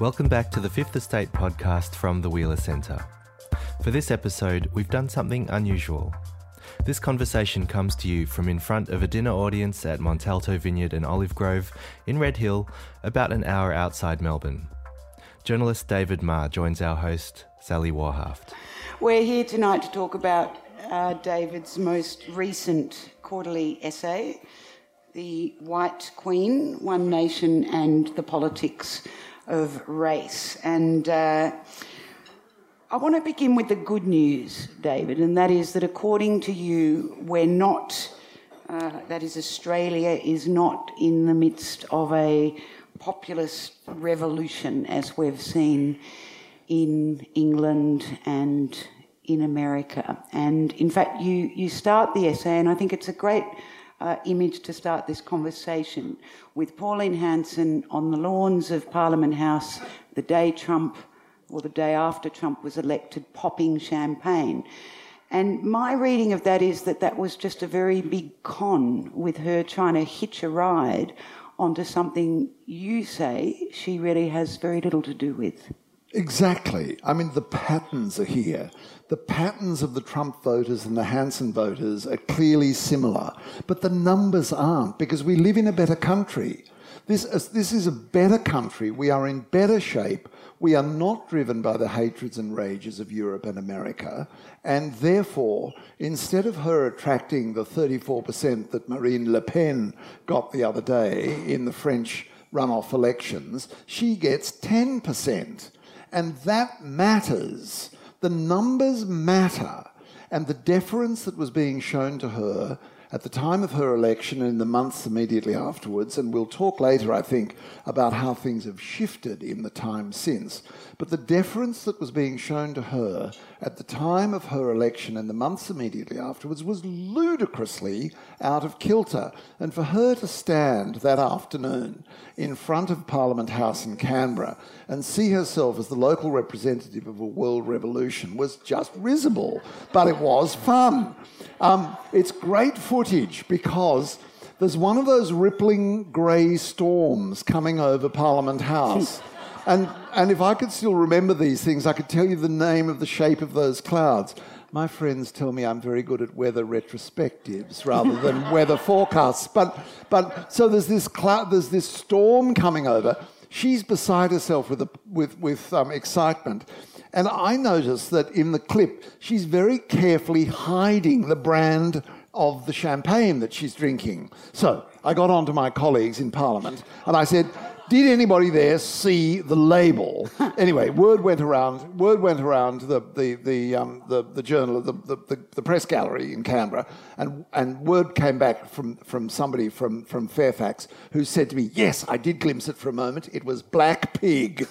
Welcome back to the Fifth Estate podcast from the Wheeler Centre. For this episode, we've done something unusual. This conversation comes to you from in front of a dinner audience at Montalto Vineyard and Olive Grove in Red Hill, about an hour outside Melbourne. Journalist David Marr joins our host, Sally Warhaft. We're here tonight to talk about David's most recent quarterly essay, The White Queen, One Nation and the Politics of Race. And I want to begin with the good news, David, and that is that according to you, we're not, that is, Australia is not in the midst of a populist revolution as we've seen in England and in America. And in fact, you start the essay, and I think it's a great image to start this conversation with Pauline Hanson on the lawns of Parliament House the day Trump, or the day after Trump was elected, popping champagne. And my reading of that is that that was just a very big con, with her trying to hitch a ride onto something you say she really has very little to do with. Exactly. I mean, the patterns are here. The patterns of the Trump voters and the Hanson voters are clearly similar, but the numbers aren't, because we live in a better country. This is a better country. We are in better shape. We are not driven by the hatreds and rages of Europe and America, and therefore, instead of her attracting the 34% that Marine Le Pen got the other day in the French runoff elections, she gets 10%. And that matters. The numbers matter. And the deference that was being shown to her at the time of her election and in the months immediately afterwards, and we'll talk later, I think, about how things have shifted in the time since, but the deference that was being shown to her at the time of her election and the months immediately afterwards was ludicrously out of kilter. And for her to stand that afternoon in front of Parliament House in Canberra and see herself as the local representative of a world revolution was just risible, but it was fun. It's great footage, because there's one of those rippling grey storms coming over Parliament House. And if I could still remember these things, I could tell you the name of the shape of those clouds. My friends tell me I'm very good at weather retrospectives rather than weather forecasts. But so there's this cloud, there's this storm coming over. She's beside herself with excitement. And I noticed that in the clip, she's very carefully hiding the brand of the champagne that she's drinking. So I got on to my colleagues in Parliament and I said, did anybody there see the label? Anyway, word went around the journal, the press gallery in Canberra, and word came back from somebody from Fairfax who said to me, yes, I did glimpse it for a moment. It was Black Pig.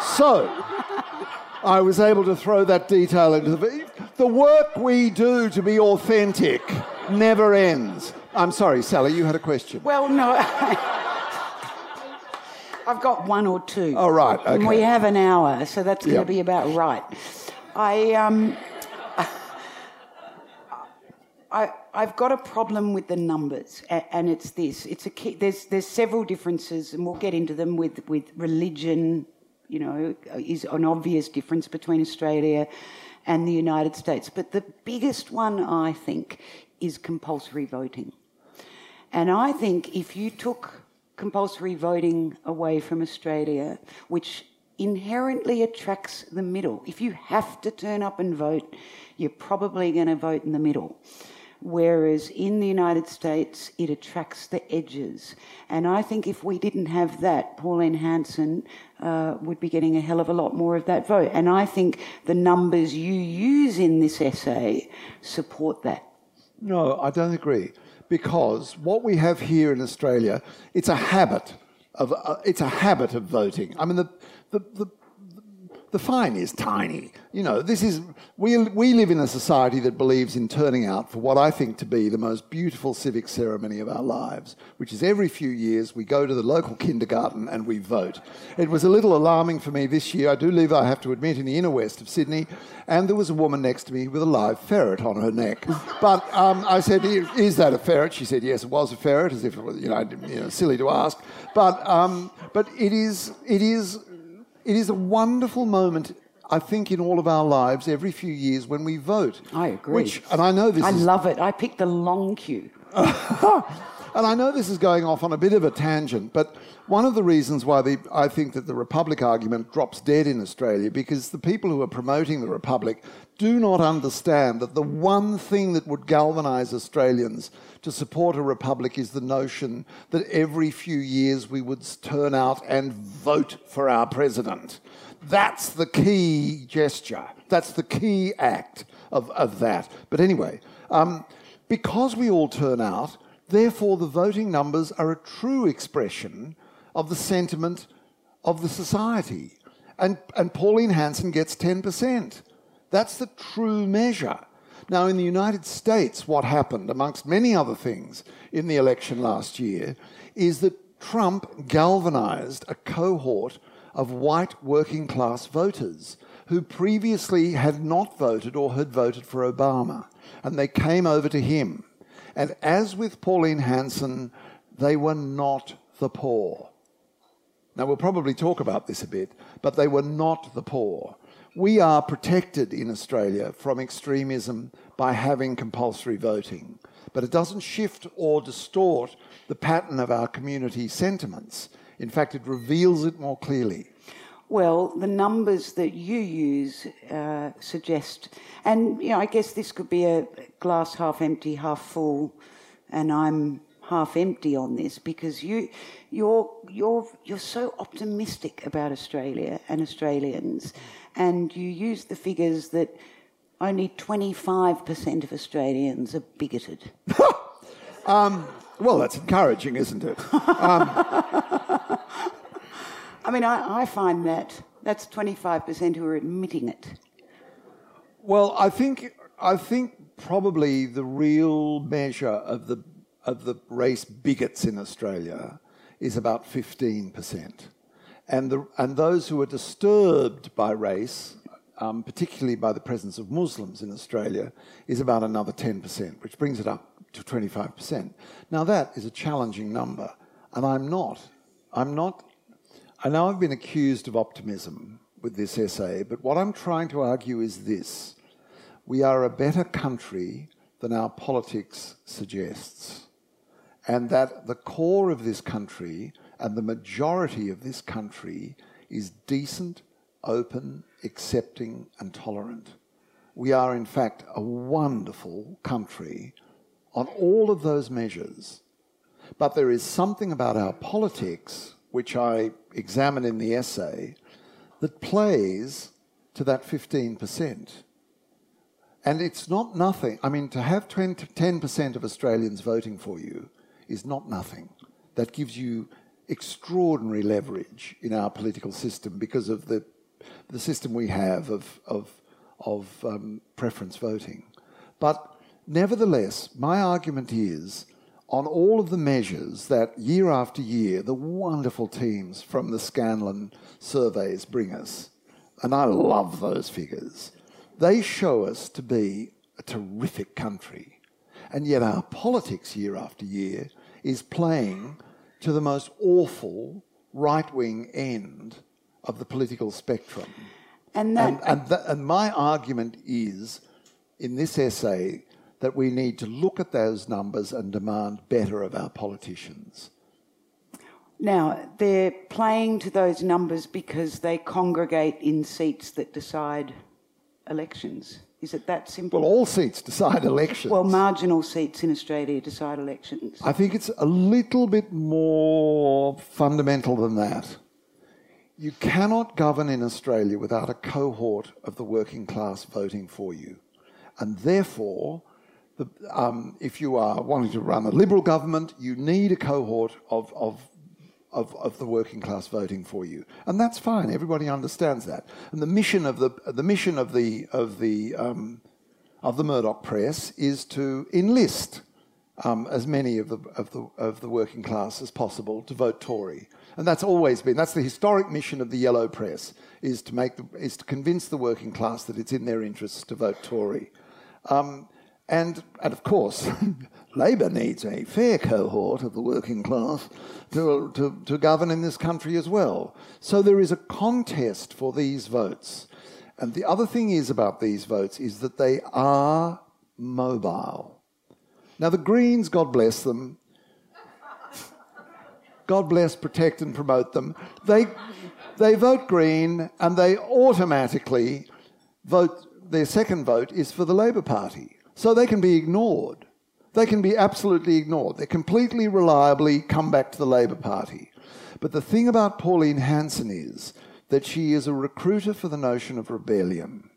So I was able to throw that detail into the work we do to be authentic never ends. I'm sorry, Sally, you had a question. Well, no, I've got one or two. Oh, right, okay. And we have an hour, so that's going to be about right. I've got a problem with the numbers, and it's this. There's several differences, and we'll get into them with religion. You know, is an obvious difference between Australia and the United States. But the biggest one, I think, is compulsory voting. And I think if you took compulsory voting away from Australia, which inherently attracts the middle, if you have to turn up and vote, you're probably going to vote in the middle. Whereas in the United States, it attracts the edges. And I think if we didn't have that, Pauline Hanson would be getting a hell of a lot more of that vote. And I think the numbers you use in this essay support that. No, I don't agree. Because what we have here in Australia, it's a habit of voting. I mean, the fine is tiny. You know, we live in a society that believes in turning out for what I think to be the most beautiful civic ceremony of our lives, which is every few years we go to the local kindergarten and we vote. It was a little alarming for me this year. I do live, I have to admit, in the inner west of Sydney, and there was a woman next to me with a live ferret on her neck. But I said, "Is that a ferret?" She said, "Yes, it was a ferret," as if it was, you know, silly to ask. But it is It is a wonderful moment, I think, in all of our lives every few years when we vote. I agree. And I know this love it. I picked the long queue. And I know this is going off on a bit of a tangent, but one of the reasons why I think that the Republic argument drops dead in Australia, because the people who are promoting the Republic do not understand that the one thing that would galvanise Australians to support a Republic is the notion that every few years we would turn out and vote for our president. That's the key gesture. That's the key act of that. But anyway, because we all turn out, therefore, the voting numbers are a true expression of the sentiment of the society. And Pauline Hanson gets 10%. That's the true measure. Now, in the United States, what happened, amongst many other things, in the election last year, is that Trump galvanised a cohort of white working-class voters who previously had not voted or had voted for Obama, and they came over to him. And as with Pauline Hanson, they were not the poor. Now, we'll probably talk about this a bit, but they were not the poor. We are protected in Australia from extremism by having compulsory voting, but it doesn't shift or distort the pattern of our community sentiments. In fact, it reveals it more clearly. Well, the numbers that you use suggest, and you know, I guess this could be a glass half empty, half full, and I'm half empty on this because you're so optimistic about Australia and Australians, and you use the figures that only 25% of Australians are bigoted. Well, that's encouraging, isn't it? I mean, I find that's 25% who are admitting it. Well, I think probably the real measure of the race bigots in Australia is about 15%, and those who are disturbed by race, particularly by the presence of Muslims in Australia, is about another 10%, which brings it up to 25%. Now that is a challenging number, and I'm not. I know I've been accused of optimism with this essay, but what I'm trying to argue is this. We are a better country than our politics suggests, and that the core of this country and the majority of this country is decent, open, accepting and tolerant. We are, in fact, a wonderful country on all of those measures, but there is something about our politics, which I examine in the essay, that plays to that 15%. And it's not nothing. I mean, to have 10% of Australians voting for you is not nothing. That gives you extraordinary leverage in our political system because of the system we have of preference voting. But nevertheless, my argument is, on all of the measures that year after year the wonderful teams from the Scanlon surveys bring us, and I love those figures, they show us to be a terrific country. And yet our politics year after year is playing to the most awful right-wing end of the political spectrum. And my argument is, in this essay, that we need to look at those numbers and demand better of our politicians. Now, they're playing to those numbers because they congregate in seats that decide elections. Is it that simple? Well, all seats decide elections. Well, marginal seats in Australia decide elections. I think it's a little bit more fundamental than that. You cannot govern in Australia without a cohort of the working class voting for you. And therefore, if you are wanting to run a Liberal government, you need a cohort of the working class voting for you, and that's fine. Everybody understands that. And the mission of the Murdoch press is to enlist as many of the working class as possible to vote Tory, and that's always been. That's the historic mission of the Yellow press, is to convince the working class that it's in their interests to vote Tory. And of course, Labour needs a fair cohort of the working class to govern in this country as well. So there is a contest for these votes. And the other thing is about these votes is that they are mobile. Now the Greens, God bless them. God bless, protect and promote them. They vote Green and they automatically vote, their second vote is for the Labour Party. So they can be ignored. They can be absolutely ignored. They completely reliably come back to the Labour Party. But the thing about Pauline Hanson is that she is a recruiter for the notion of rebellion.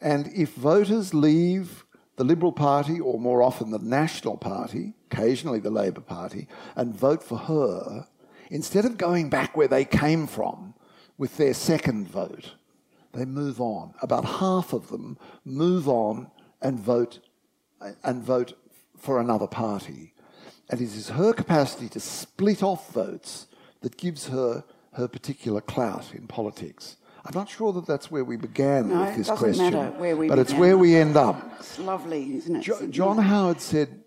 And if voters leave the Liberal Party, or more often the National Party, occasionally the Labour Party, and vote for her, instead of going back where they came from with their second vote, they move on. About half of them move on and vote for another party. And it is her capacity to split off votes that gives her her particular clout in politics. I'm not sure that that's where we began with this question. No, it doesn't matter where we began. But it's where we end up. It's lovely, isn't it? John Howard said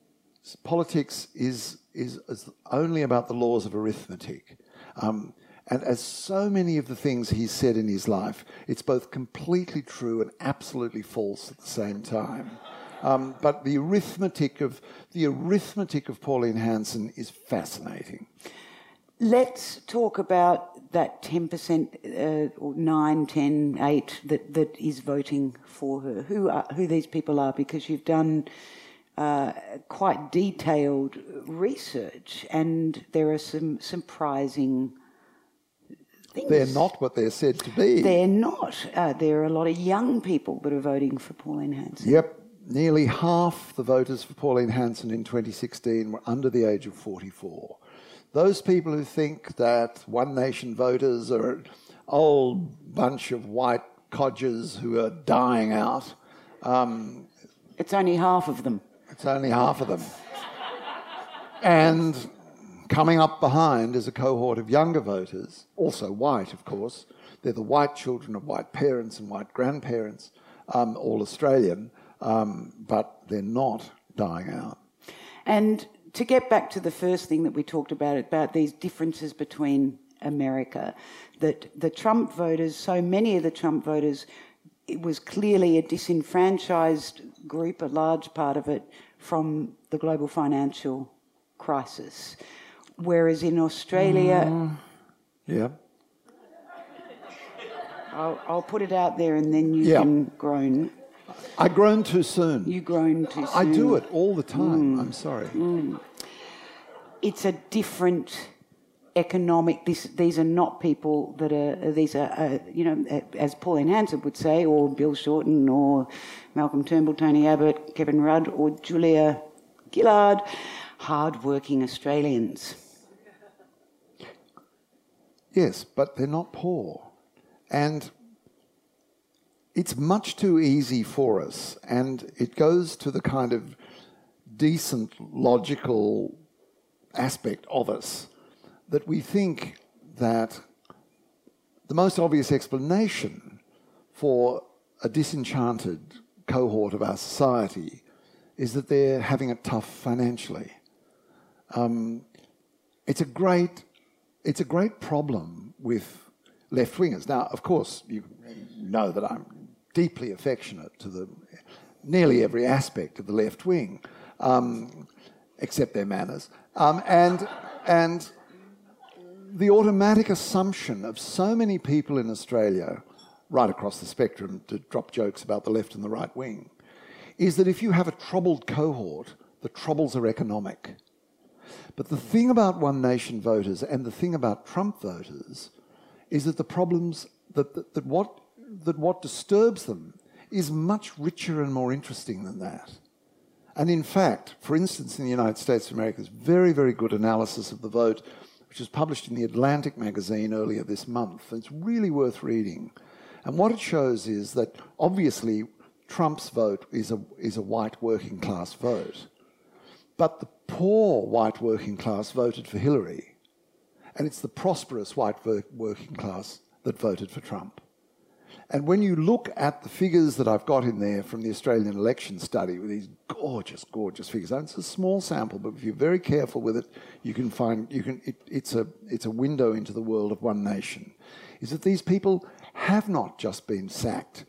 politics is only about the laws of arithmetic. And as so many of the things he said in his life, it's both completely true and absolutely false at the same time. But the arithmetic of Pauline Hanson is fascinating. Let's talk about that 10%, or 9, 10, 8 that is voting for her. Who these people are? Because you've done quite detailed research, and there are some surprising things. They're not what they're said to be. They're not. There are a lot of young people that are voting for Pauline Hanson. Yep. Nearly half the voters for Pauline Hanson in 2016 were under the age of 44. Those people who think that One Nation voters are an old bunch of white codgers who are dying out. It's only half of them. It's only half of them. And coming up behind is a cohort of younger voters, also white, of course. They're the white children of white parents and white grandparents, all Australian. But they're not dying out. And to get back to the first thing that we talked about these differences between America, that the Trump voters, so many of the Trump voters, it was clearly a disenfranchised group, a large part of it, from the global financial crisis. Whereas in Australia... yeah. I'll put it out there and then you can groan... I groan too soon. You groan too soon. I do it all the time. I'm sorry. It's a different economic... These are not people that are... These are, as Pauline Hanson would say, or Bill Shorten, or Malcolm Turnbull, Tony Abbott, Kevin Rudd, or Julia Gillard, hard-working Australians. Yes, but they're not poor. And... it's much too easy for us, and it goes to the kind of decent, logical aspect of us that we think that the most obvious explanation for a disenchanted cohort of our society is that they're having it tough financially. It's a great problem with left-wingers. Now, of course, you know that I'm deeply affectionate to nearly every aspect of the left wing, except their manners. And the automatic assumption of so many people in Australia, right across the spectrum, to drop jokes about the left and the right wing, is that if you have a troubled cohort, the troubles are economic. But the thing about One Nation voters and the thing about Trump voters is that the problems... That what disturbs them is much richer and more interesting than that. And in fact, for instance, in the United States of America, there's very, very good analysis of the vote, which was published in the Atlantic magazine earlier this month. It's really worth reading. And what it shows is that, obviously, Trump's vote is a white working class vote. But the poor white working class voted for Hillary. And it's the prosperous white working class that voted for Trump. And when you look at the figures that I've got in there from the Australian election study with these gorgeous, gorgeous figures, and it's a small sample, but if you're very careful with it, you can find, it's a window into the world of One Nation, is that these people have not just been sacked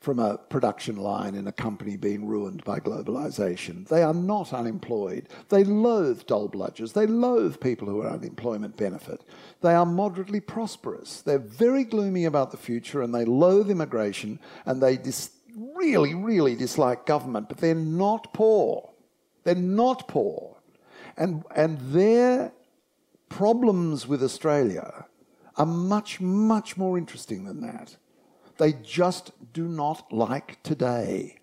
from a production line in a company being ruined by globalisation. They are not unemployed. They loathe dole bludgers. They loathe people who are on unemployment benefit. They are moderately prosperous. They're very gloomy about the future, and they loathe immigration, and they really, really dislike government, but they're not poor. They're not poor. And their problems with Australia are much, much more interesting than that. They just do not like today.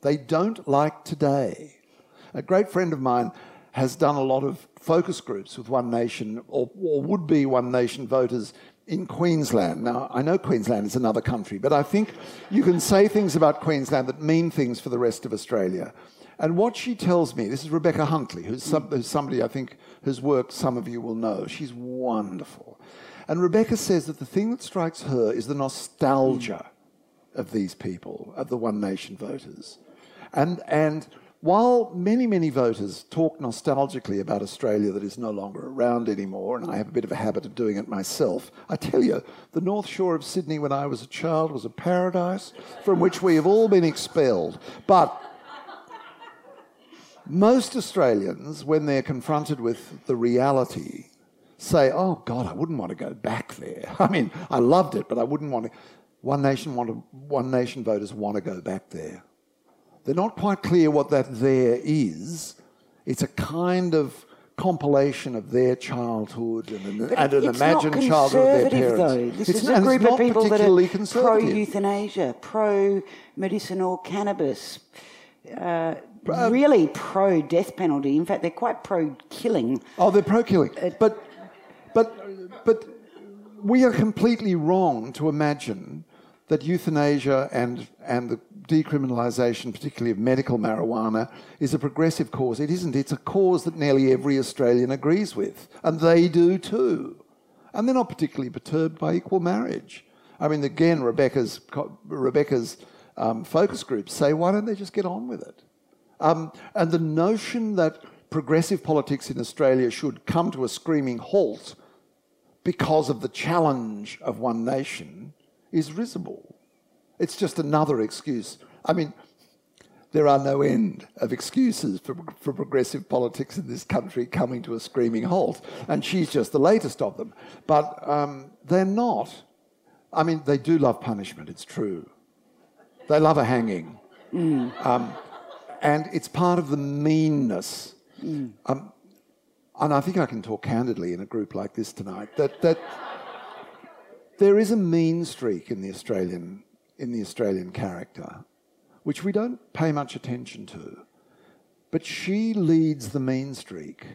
They don't like today. A great friend of mine has done a lot of focus groups with One Nation or would-be One Nation voters in Queensland. Now, I know Queensland is another country, but I think you can say things about Queensland that mean things for the rest of Australia. And what she tells me, this is Rebecca Huntley, who's somebody I think whose work some of you will know. She's wonderful. And Rebecca says that the thing that strikes her is the nostalgia of these people, of the One Nation voters. And while many, many voters talk nostalgically about Australia that is no longer around anymore, and I have a bit of a habit of doing it myself, I tell you, the North Shore of Sydney when I was a child was a paradise from which we have all been expelled. But most Australians, when they're confronted with the reality, say, oh, God, I wouldn't want to go back there. I mean, I loved it, but I wouldn't want to. One Nation voters want to go back there. They're not quite clear what that there is. It's a kind of compilation of their childhood and an imagined childhood of their parents. Though. This is a group of people that are pro-euthanasia, pro-medicinal cannabis, really pro-death penalty. In fact, they're quite pro-killing. Oh, they're pro-killing. But we are completely wrong to imagine that euthanasia and the decriminalisation, particularly of medical marijuana, is a progressive cause. It isn't. It's a cause that nearly every Australian agrees with, and they do too. And they're not particularly perturbed by equal marriage. I mean, again, Rebecca's focus groups say, why don't they just get on with it? And the notion that progressive politics in Australia should come to a screaming halt because of the challenge of One Nation is risible. It's just another excuse. I mean, there are no end of excuses for progressive politics in this country coming to a screaming halt, and she's just the latest of them. But they're not. I mean, they do love punishment, it's true. They love a hanging. And it's part of the meanness. And I think I can talk candidly in a group like this tonight that there is a mean streak in the Australian character, which we don't pay much attention to. But she leads the mean streak.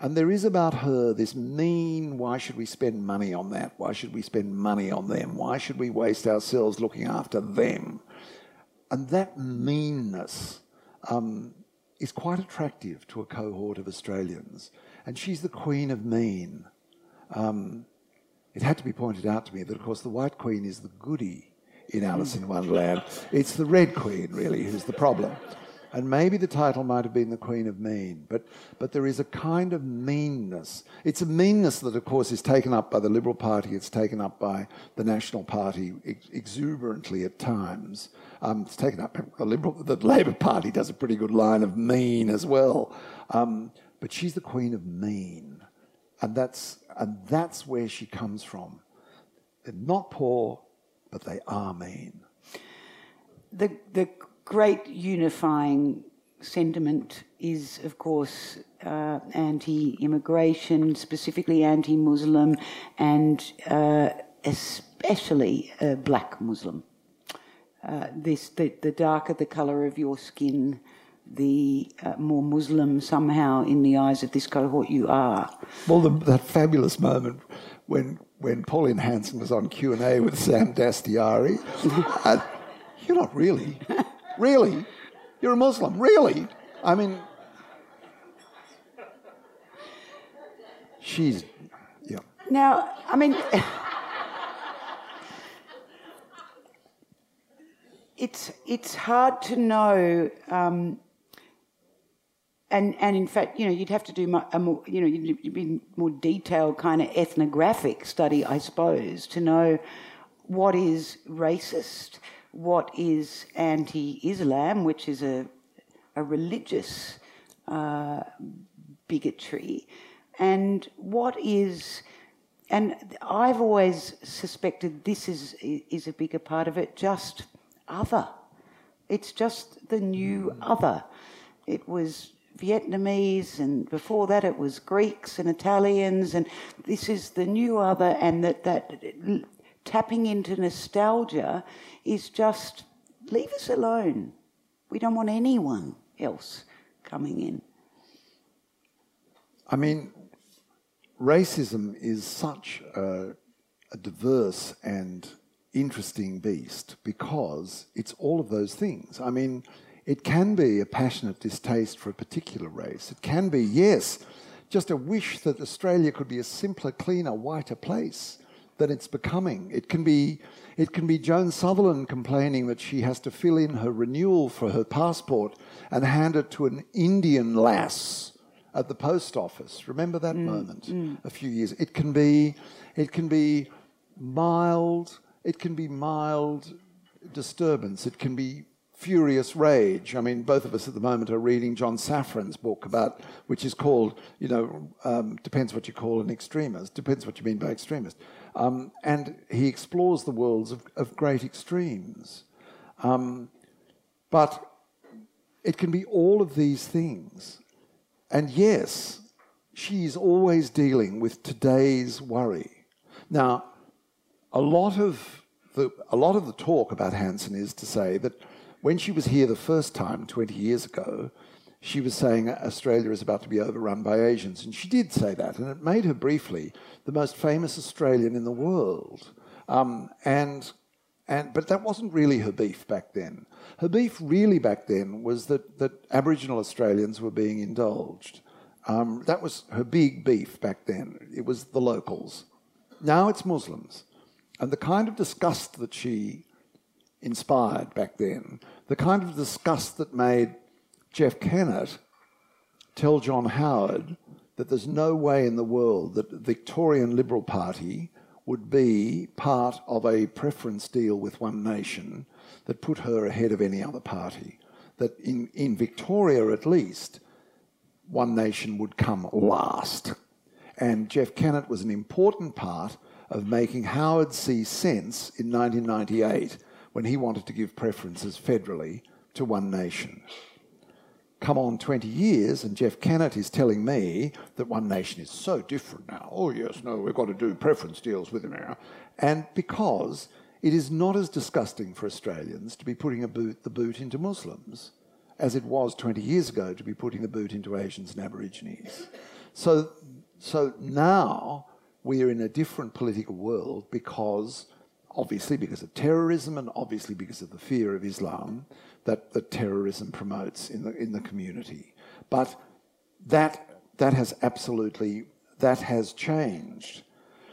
And there is about her this mean, why should we spend money on that? Why should we spend money on them? Why should we waste ourselves looking after them? And that meanness is quite attractive to a cohort of Australians. And she's the queen of mean. It had to be pointed out to me that, of course, the White Queen is the goody in Alice in Wonderland. It's the Red Queen, really, who's the problem. And maybe the title might have been the Queen of Mean, but there is a kind of meanness. It's a meanness that, of course, is taken up by the Liberal Party. It's taken up by the National Party exuberantly at times. It's taken up by the Labour Party does a pretty good line of mean as well. But she's the Queen of Mean, and that's where she comes from. They're not poor, but they are mean. The great unifying sentiment is, of course, anti-immigration, specifically anti-Muslim, and especially black Muslim. The darker the colour of your skin, the more Muslim somehow in the eyes of this cohort you are. Well, that fabulous moment when Pauline Hanson was on Q&A with Sam Dastyari, you're not really... Really? You're a Muslim? Really? I mean, she's, yeah. Now, I mean, it's hard to know, and in fact, you know, you'd have to do a more, you know, you'd be more detailed kind of ethnographic study, I suppose, to know what is racist, what is anti-Islam, which is a religious bigotry, and what is. And I've always suspected this is a bigger part of it, just other. It's just the new other. It was Vietnamese, and before that it was Greeks and Italians, and this is the new other, and that tapping into nostalgia is just, leave us alone. We don't want anyone else coming in. I mean, racism is such a diverse and interesting beast because it's all of those things. I mean, it can be a passionate distaste for a particular race. It can be, yes, just a wish that Australia could be a simpler, cleaner, whiter place than it's becoming. It can be Joan Sutherland complaining that she has to fill in her renewal for her passport and hand it to an Indian lass at the post office. Remember that moment a few years. It can be mild disturbance. It can be furious rage. I mean, both of us at the moment are reading John Safran's book about, which is called, you know, depends what you call an extremist. Depends what you mean by extremist. And he explores the worlds of great extremes. But it can be all of these things. And yes, she's always dealing with today's worry. Now, a lot of the talk about Hanson is to say that when she was here the first time 20 years ago, she was saying Australia is about to be overrun by Asians. And she did say that, and it made her briefly the most famous Australian in the world. But that wasn't really her beef back then. Her beef really back then was that Aboriginal Australians were being indulged. That was her big beef back then. It was the locals. Now it's Muslims. And the kind of disgust that she inspired back then, the kind of disgust that made Jeff Kennett tell John Howard that there's no way in the world that the Victorian Liberal Party would be part of a preference deal with One Nation that put her ahead of any other party. That in Victoria, at least, One Nation would come last. And Jeff Kennett was an important part of making Howard see sense in 1998 when he wanted to give preferences federally to One Nation. Come on 20 years and Jeff Kennett is telling me that One Nation is so different now. Oh yes, no, we've got to do preference deals with them now. And because it is not as disgusting for Australians to be putting the boot into Muslims as it was 20 years ago to be putting the boot into Asians and Aborigines. So now we're in a different political world because of terrorism and obviously because of the fear of Islam that terrorism promotes in the community. But that has changed.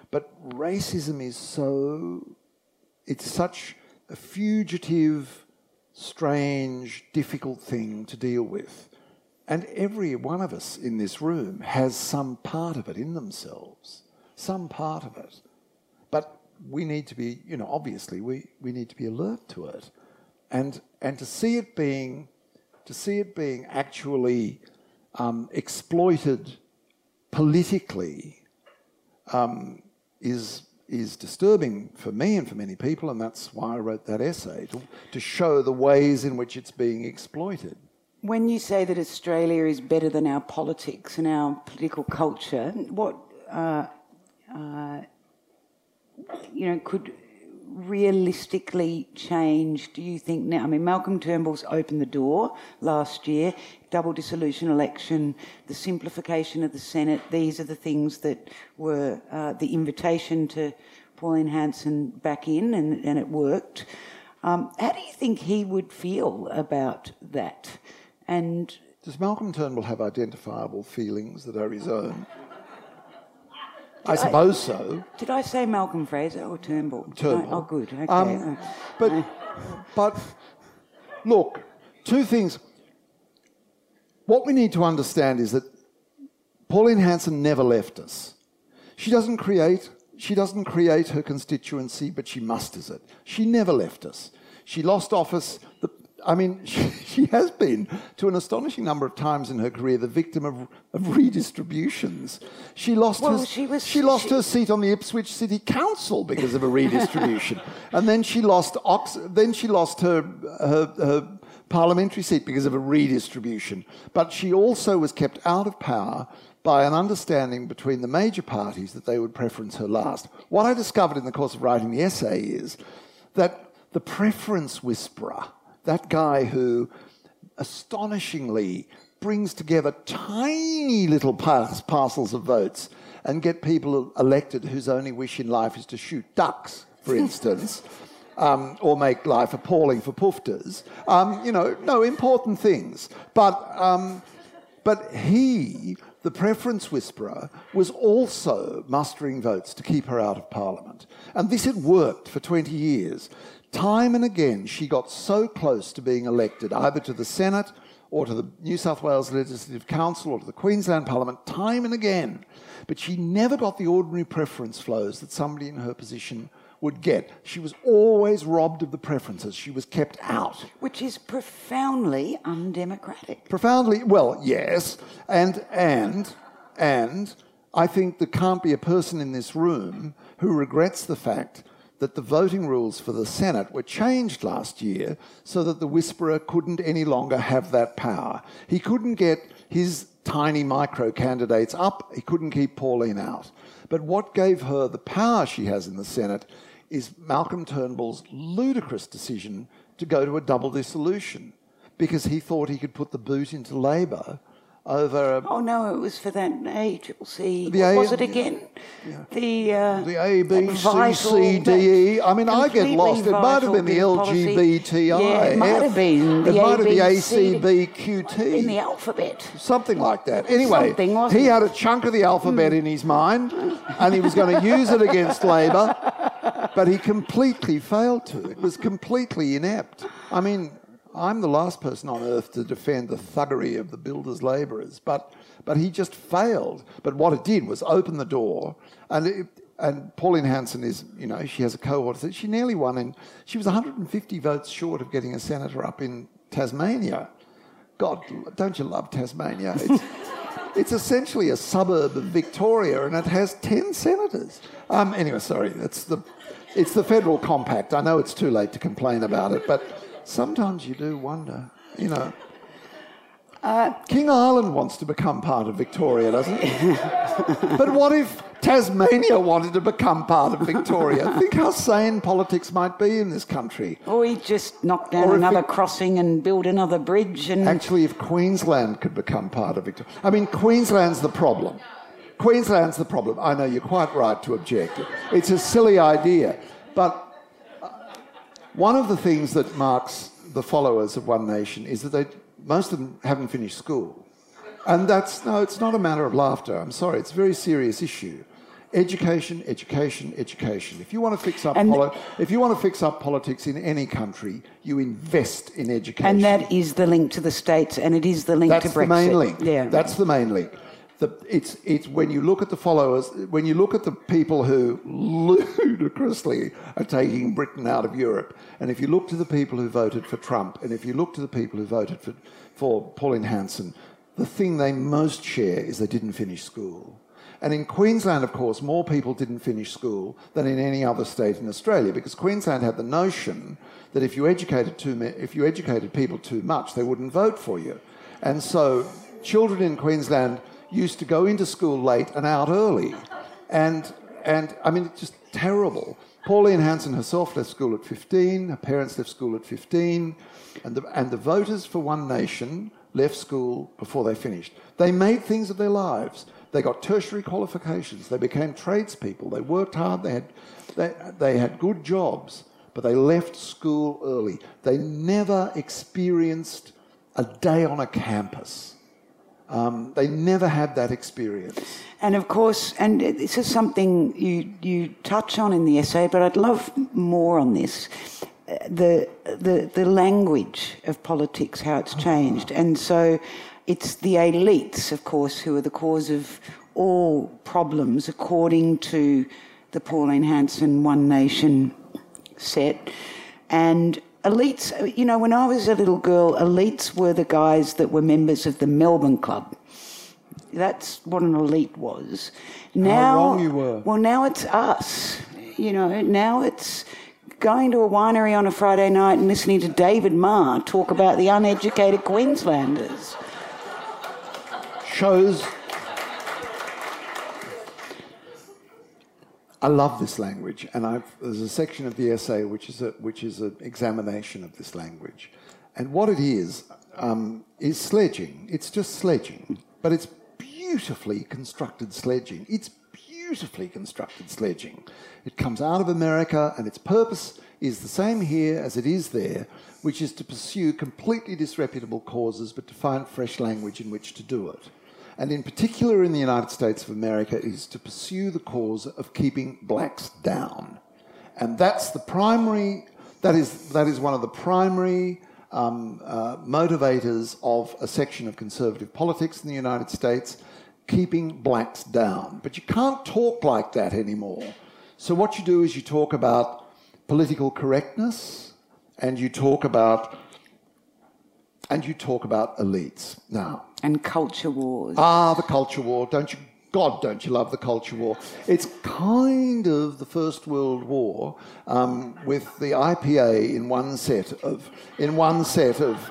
But racism is such a fugitive, strange, difficult thing to deal with. And every one of us in this room has some part of it in themselves, some part of it. But we need to be, you know, obviously we need to be alert to it, and to see it being actually exploited politically is disturbing for me and for many people, and that's why I wrote that essay to show the ways in which it's being exploited. When you say that Australia is better than our politics and our political culture, what you know, could realistically change, do you think now? I mean, Malcolm Turnbull's opened the door last year, double dissolution election, the simplification of the Senate. These are the things that were the invitation to Pauline Hanson back in, and it worked. How do you think he would feel about that? And does Malcolm Turnbull have identifiable feelings that are his own? I suppose so. Did I say Malcolm Fraser or Turnbull? Turnbull. No, oh, good. Okay. But look, two things. What we need to understand is that Pauline Hanson never left us. She doesn't create her constituency, but she musters it. She never left us. She lost office. She has been, to an astonishing number of times in her career, the victim of redistributions. She lost her seat on the Ipswich City Council because of a redistribution, and then she lost her parliamentary seat because of a redistribution. But she also was kept out of power by an understanding between the major parties that they would preference her last. What I discovered in the course of writing the essay is that the preference whisperer, that guy who astonishingly brings together tiny little parcels of votes and get people elected whose only wish in life is to shoot ducks, for instance, or make life appalling for poofters. Important things. But he, the preference whisperer, was also mustering votes to keep her out of Parliament. And this had worked for 20 years. Time and again, she got so close to being elected, either to the Senate or to the New South Wales Legislative Council or to the Queensland Parliament, time and again. But she never got the ordinary preference flows that somebody in her position would get. She was always robbed of the preferences. She was kept out. Which is profoundly undemocratic. Profoundly, well, yes. And I think there can't be a person in this room who regrets the fact that the voting rules for the Senate were changed last year so that the whisperer couldn't any longer have that power. He couldn't get his tiny micro-candidates up. He couldn't keep Pauline out. But what gave her the power she has in the Senate is Malcolm Turnbull's ludicrous decision to go to a double dissolution because he thought he could put the boot into Labour over... Oh, no, it was for that agency. What was it again? Yeah. The A, B, C, C, D, E. I mean, I get lost. It might have been the LGBTI. Yeah, it might have been. It might have been the A, C, B, Q, T. In the alphabet. Something like that. Anyway, he had a chunk of the alphabet in his mind and he was going to use it against Labour, but he completely failed to. It was completely inept. I mean... I'm the last person on earth to defend the thuggery of the builders' labourers, but he just failed. But what it did was open the door, and Pauline Hanson is, she has a cohort that she nearly won in. She was 150 votes short of getting a senator up in Tasmania. God, don't you love Tasmania? It's essentially a suburb of Victoria, and it has 10 senators. Anyway, sorry, it's the federal compact. I know it's too late to complain about it, but. Sometimes you do wonder, King Island wants to become part of Victoria, doesn't it? But what if Tasmania wanted to become part of Victoria? Think how sane politics might be in this country. Or we just knock down another crossing and build another bridge. And actually, if Queensland could become part of Victoria... I mean, Queensland's the problem. Queensland's the problem. I know you're quite right to object. It's a silly idea, but... One of the things that marks the followers of One Nation is that most of them haven't finished school. And it's not a matter of laughter. I'm sorry, it's a very serious issue. Education, education, education. If you want to fix up politics in any country, you invest in education. And that is the link to the States and it is the link to Brexit. That's the main link. Yeah. That's the main link. It's when you look at the followers, when you look at the people who ludicrously are taking Britain out of Europe, and if you look to the people who voted for Trump, and if you look to the people who voted for Pauline Hanson, the thing they most share is they didn't finish school. And in Queensland, of course, more people didn't finish school than in any other state in Australia, because Queensland had the notion that if you educated people too much, they wouldn't vote for you. And so children in Queensland used to go into school late and out early. And I mean, it's just terrible. Pauline Hanson herself left school at 15, her parents left school at 15, and the voters for One Nation left school before they finished. They made things of their lives. They got tertiary qualifications. They became tradespeople. They worked hard. They had good jobs, but they left school early. They never experienced a day on a campus. They never had that experience. And of course, and this is something you touch on in the essay, but I'd love more on this. the language of politics, how it's changed. And so it's the elites, of course, who are the cause of all problems, according to the Pauline Hanson One Nation set. And elites, you know, when I was a little girl, elites were the guys that were members of the Melbourne Club. That's what an elite was. Now, how wrong you were. Well, now it's us. You know, now it's going to a winery on a Friday night and listening to David Marr talk about the uneducated Queenslanders. Shows. I love this language, and there's a section of the essay which is an examination of this language, and what it is sledging. It's just sledging, but it's beautifully constructed sledging. It comes out of America, and its purpose is the same here as it is there, which is to pursue completely disreputable causes but to find fresh language in which to do it. And in particular in the United States of America is to pursue the cause of keeping blacks down. And that's the primary, that is one of the primary motivators of a section of conservative politics in the United States, keeping blacks down. But you can't talk like that anymore. So what you do is you talk about political correctness, and you talk about elites now. And culture wars. Ah, the culture war. God, don't you love the culture war? It's kind of the First World War with the IPA in one set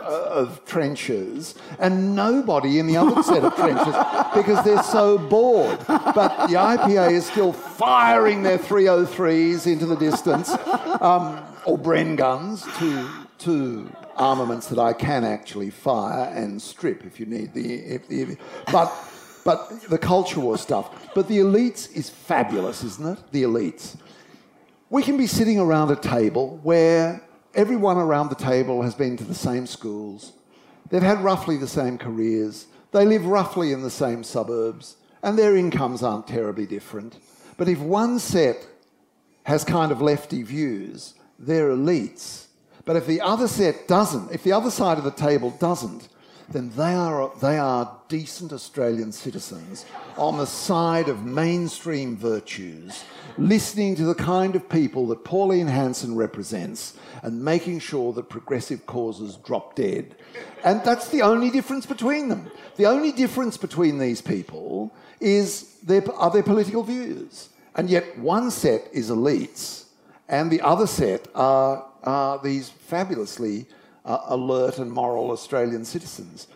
of trenches, and nobody in the other set of trenches because they're so bored. But the IPA is still firing their 303s into the distance, or Bren guns to armaments that I can actually fire and strip if you need the. But the culture war stuff. But the elites is fabulous, isn't it? The elites. We can be sitting around a table where everyone around the table has been to the same schools. They've had roughly the same careers. They live roughly in the same suburbs. And their incomes aren't terribly different. But if one set has kind of lefty views, they're elites. But if the other set doesn't, if the other side of the table doesn't, then they are decent Australian citizens on the side of mainstream virtues, listening to the kind of people that Pauline Hanson represents and making sure that progressive causes drop dead. And that's the only difference between them. The only difference between these people is their political views. And yet one set is elites and the other set are these fabulously alert and moral Australian citizens.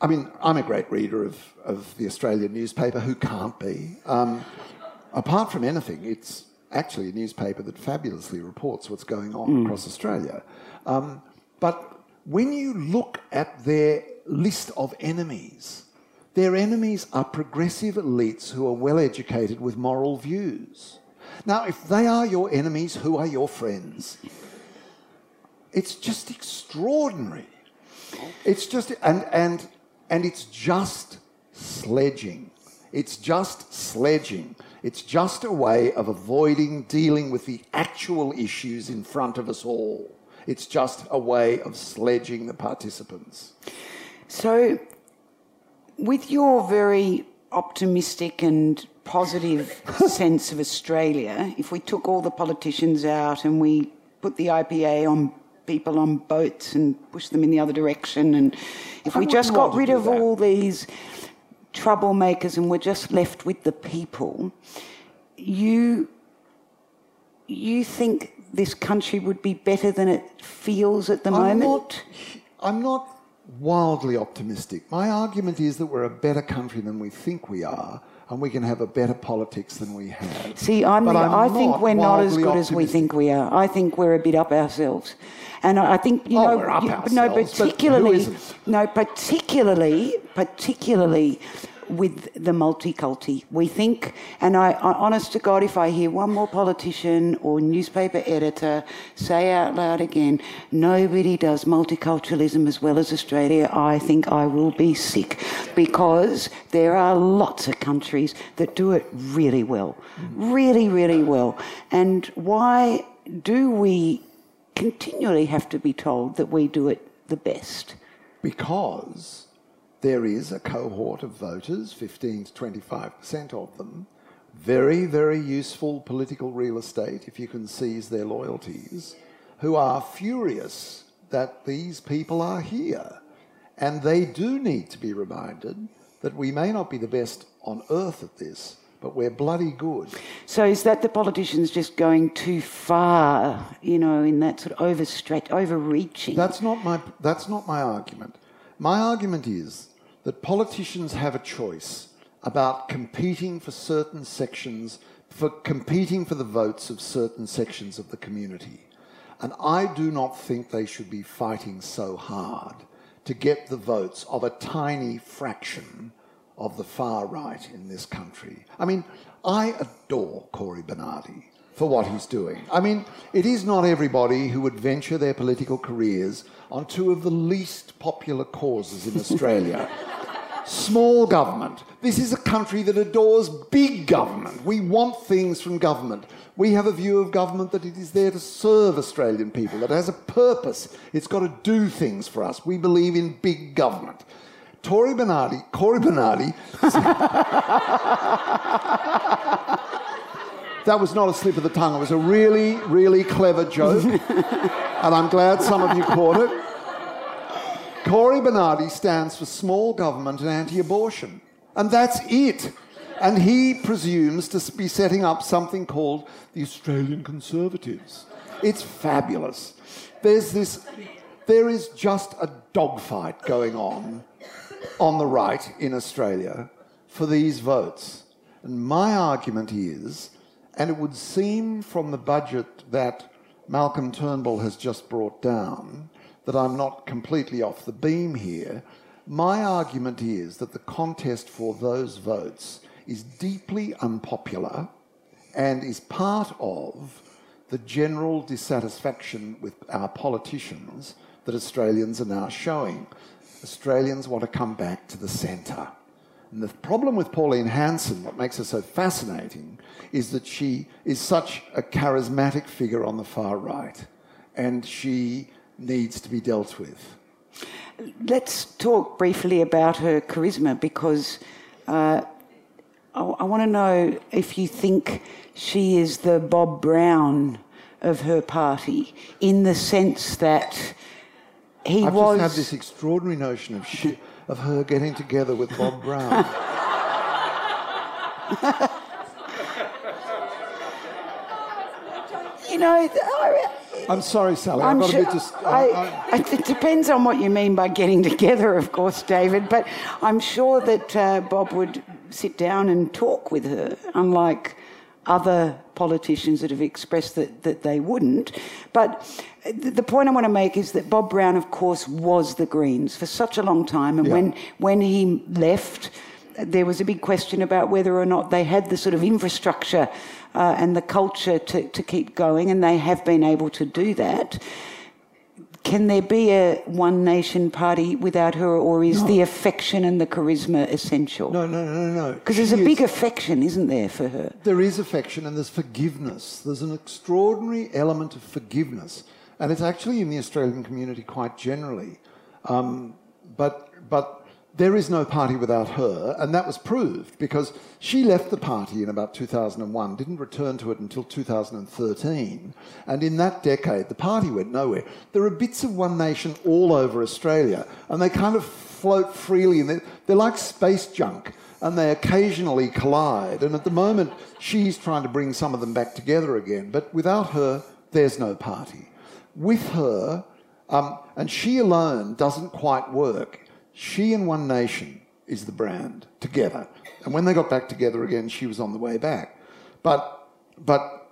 I mean, I'm a great reader of the Australian newspaper. Who can't be? Apart from anything, it's actually a newspaper that fabulously reports what's going on across Australia. But when you look at their list of enemies, their enemies are progressive elites who are well-educated with moral views. Now, if they are your enemies, who are your friends? It's just extraordinary. It's just and it's just sledging. It's just sledging. It's just a way of avoiding dealing with the actual issues in front of us all. It's just a way of sledging the participants. So, with your very optimistic and positive sense of Australia, if we took all the politicians out and we put the IPA on people on boats and push them in the other direction, and if we just got rid of all these troublemakers and we're just left with the people, you think this country would be better than it feels at the moment? I'm not wildly optimistic. My argument is that we're a better country than we think we are, and we can have a better politics than we have. See, I think we're not as good as we think we are. I think we're a bit up ourselves. And I think, particularly with the multiculti. We think, and I honest to God, if I hear one more politician or newspaper editor say out loud again, nobody does multiculturalism as well as Australia, I think I will be sick, because there are lots of countries that do it really well, really, really well. And why do we continually have to be told that we do it the best. Because there is a cohort of voters, 15 to 25% of them, very, very useful political real estate, if you can seize their loyalties, who are furious that these people are here. And they do need to be reminded that we may not be the best on earth at this, but we're bloody good. So is that the politicians just going too far, you know, in that sort of overreaching? That's not my argument. My argument is that politicians have a choice about competing for certain sections, for competing for the votes of certain sections of the community. And I do not think they should be fighting so hard to get the votes of a tiny fraction of the far right in this country. I mean, I adore Corey Bernardi for what he's doing. I mean, it is not everybody who would venture their political careers on two of the least popular causes in Australia. Small government. This is a country that adores big government. We want things from government. We have a view of government that it is there to serve Australian people, that it has a purpose. It's got to do things for us. We believe in big government. Corey Bernardi... That was not a slip of the tongue. It was a really, really clever joke. And I'm glad some of you caught it. Corey Bernardi stands for small government and anti-abortion. And that's it. And he presumes to be setting up something called the Australian Conservatives. It's fabulous. There is just a dogfight going on the right in Australia for these votes. And my argument is, and it would seem from the budget that Malcolm Turnbull has just brought down, that I'm not completely off the beam here. My argument is that the contest for those votes is deeply unpopular and is part of the general dissatisfaction with our politicians that Australians are now showing. Australians want to come back to the centre. And the problem with Pauline Hanson, what makes her so fascinating, is that she is such a charismatic figure on the far right. And she needs to be dealt with. Let's talk briefly about her charisma, because I want to know if you think she is the Bob Brown of her party, in the sense that I've just had this extraordinary notion of her getting together with Bob Brown. You know, I'm sorry, Sally. I'm sure, it depends on what you mean by getting together, of course, David, but I'm sure that Bob would sit down and talk with her, unlike other politicians that have expressed that they wouldn't. But the point I want to make is that Bob Brown, of course, was the Greens for such a long time, and when he left, there was a big question about whether or not they had the sort of infrastructure and the culture to keep going, and they have been able to do that. Can there be a One Nation party without her, or is the affection and the charisma essential? No. Because there's a big affection, isn't there, for her? There is affection, and there's forgiveness. There's an extraordinary element of forgiveness, and it's actually in the Australian community quite generally. But there is no party without her, and that was proved because she left the party in about 2001, didn't return to it until 2013, and in that decade the party went nowhere. There are bits of One Nation all over Australia, and they kind of float freely, and they're like space junk, and they occasionally collide, and at the moment she's trying to bring some of them back together again, but without her there's no party. With her, and she alone doesn't quite work. She and One Nation is the brand, together. And when they got back together again, she was on the way back. But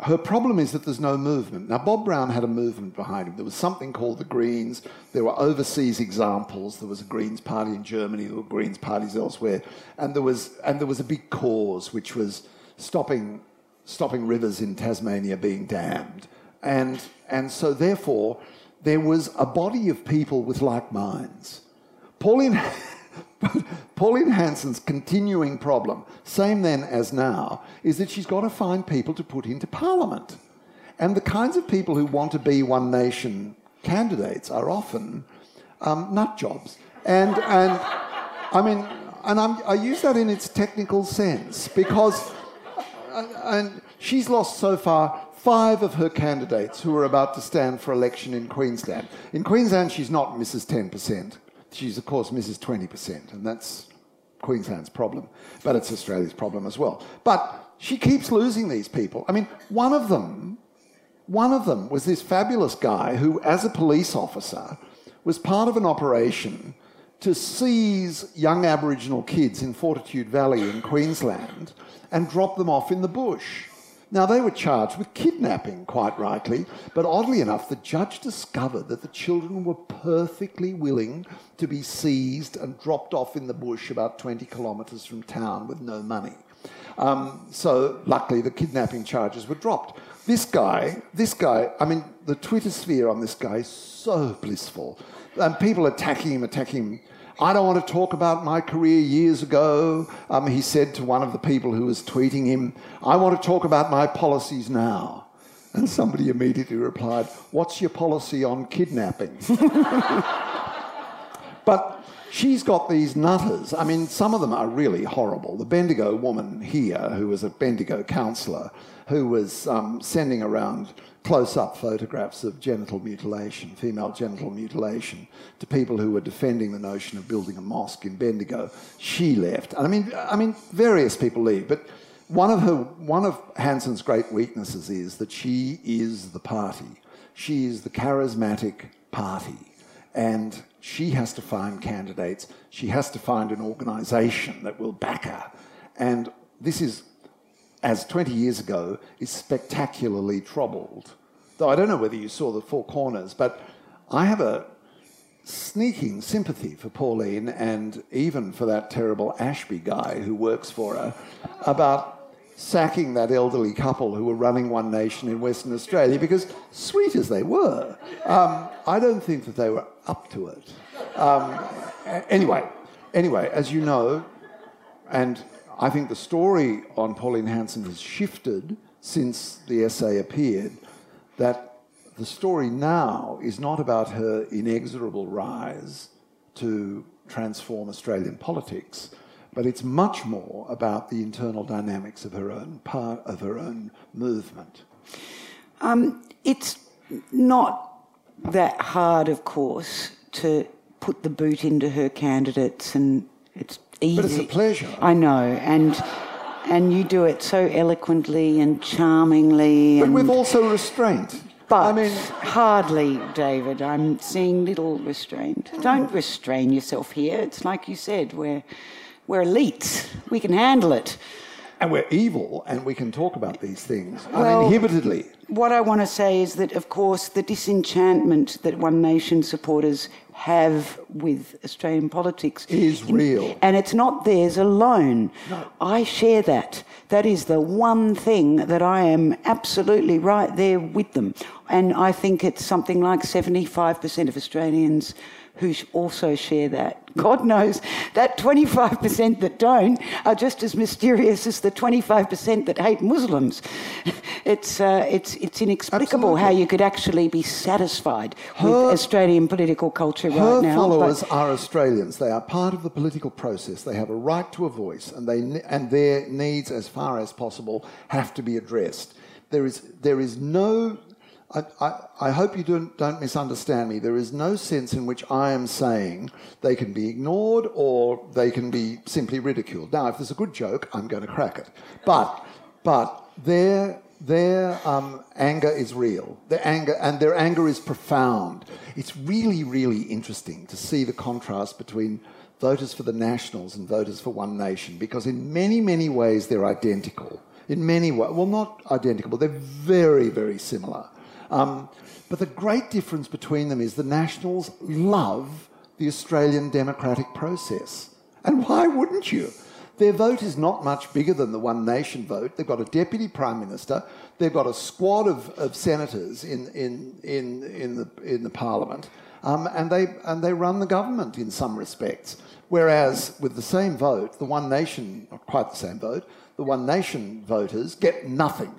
her problem is that there's no movement. Now, Bob Brown had a movement behind him. There was something called the Greens. There were overseas examples. There was a Greens party in Germany. There were Greens parties elsewhere. And there was a big cause, which was stopping rivers in Tasmania being dammed. And so, therefore, there was a body of people with like minds. Pauline Hanson's continuing problem, same then as now, is that she's got to find people to put into Parliament. And the kinds of people who want to be One Nation candidates are often nut jobs. And I mean, and I use that in its technical sense, because and she's lost so far 5 of her candidates who are about to stand for election in Queensland. In Queensland, she's not Mrs. 10%. She's, of course, Mrs. 20%, and that's Queensland's problem. But it's Australia's problem as well. But she keeps losing these people. I mean, one of them was this fabulous guy who, as a police officer, was part of an operation to seize young Aboriginal kids in Fortitude Valley in Queensland and drop them off in the bush. Now, they were charged with kidnapping, quite rightly, but oddly enough, the judge discovered that the children were perfectly willing to be seized and dropped off in the bush about 20 kilometres from town with no money. So, luckily, the kidnapping charges were dropped. This guy, I mean, the Twitter sphere on this guy is so blissful. And people attacking him. I don't want to talk about my career years ago, he said to one of the people who was tweeting him. I want to talk about my policies now. And somebody immediately replied, what's your policy on kidnapping? But she's got these nutters. I mean, some of them are really horrible. The Bendigo woman here, who was a Bendigo councillor, who was sending around close-up photographs of genital mutilation, female genital mutilation, to people who were defending the notion of building a mosque in Bendigo. She left. And I mean, various people leave. But one of Hanson's great weaknesses is that she is the party. She is the charismatic party. And she has to find candidates. She has to find an organisation that will back her. And this is, as 20 years ago, is spectacularly troubled. Though I don't know whether you saw the Four Corners, but I have a sneaking sympathy for Pauline and even for that terrible Ashby guy who works for her about sacking that elderly couple who were running One Nation in Western Australia, because sweet as they were, I don't think that they were up to it. Anyway, as you know, and I think the story on Pauline Hanson has shifted since the essay appeared, that the story now is not about her inexorable rise to transform Australian politics, but it's much more about the internal dynamics of her own part, of her own movement. It's not that hard, of course, to put the boot into her candidates, and it's easy. But it's a pleasure. I know, and you do it so eloquently and charmingly. But with also restraint. But I mean, hardly, David. I'm seeing little restraint. Don't restrain yourself here. It's like you said, we're elites. We can handle it. And we're evil, and we can talk about these things uninhibitedly. What I want to say is that, of course, the disenchantment that One Nation supporters have with Australian politics is real. And it's not theirs alone. No. I share that. That is the one thing that I am absolutely right there with them. And I think it's something like 75% of Australians who also share that. God knows that 25% that don't are just as mysterious as the 25% that hate Muslims. It's inexplicable. Absolutely. How you could actually be satisfied with Australian political culture right now. Her followers are Australians. They are part of the political process. They have a right to a voice, and their needs, as far as possible, have to be addressed. There is no. I hope you don't misunderstand me. There is no sense in which I am saying they can be ignored or they can be simply ridiculed. Now, if there's a good joke, I'm going to crack it. But their anger is real. Their anger is profound. It's really, really interesting to see the contrast between voters for the Nationals and voters for One Nation, because in many, many ways they're identical. In many ways, well, not identical, but they're very, very similar. But the great difference between them is the Nationals love the Australian democratic process. And why wouldn't you? Their vote is not much bigger than the One Nation vote. They've got a deputy prime minister. They've got a squad of senators in the parliament, and they run the government in some respects. Whereas with the same vote, the One Nation, not quite the same vote, the One Nation voters get nothing.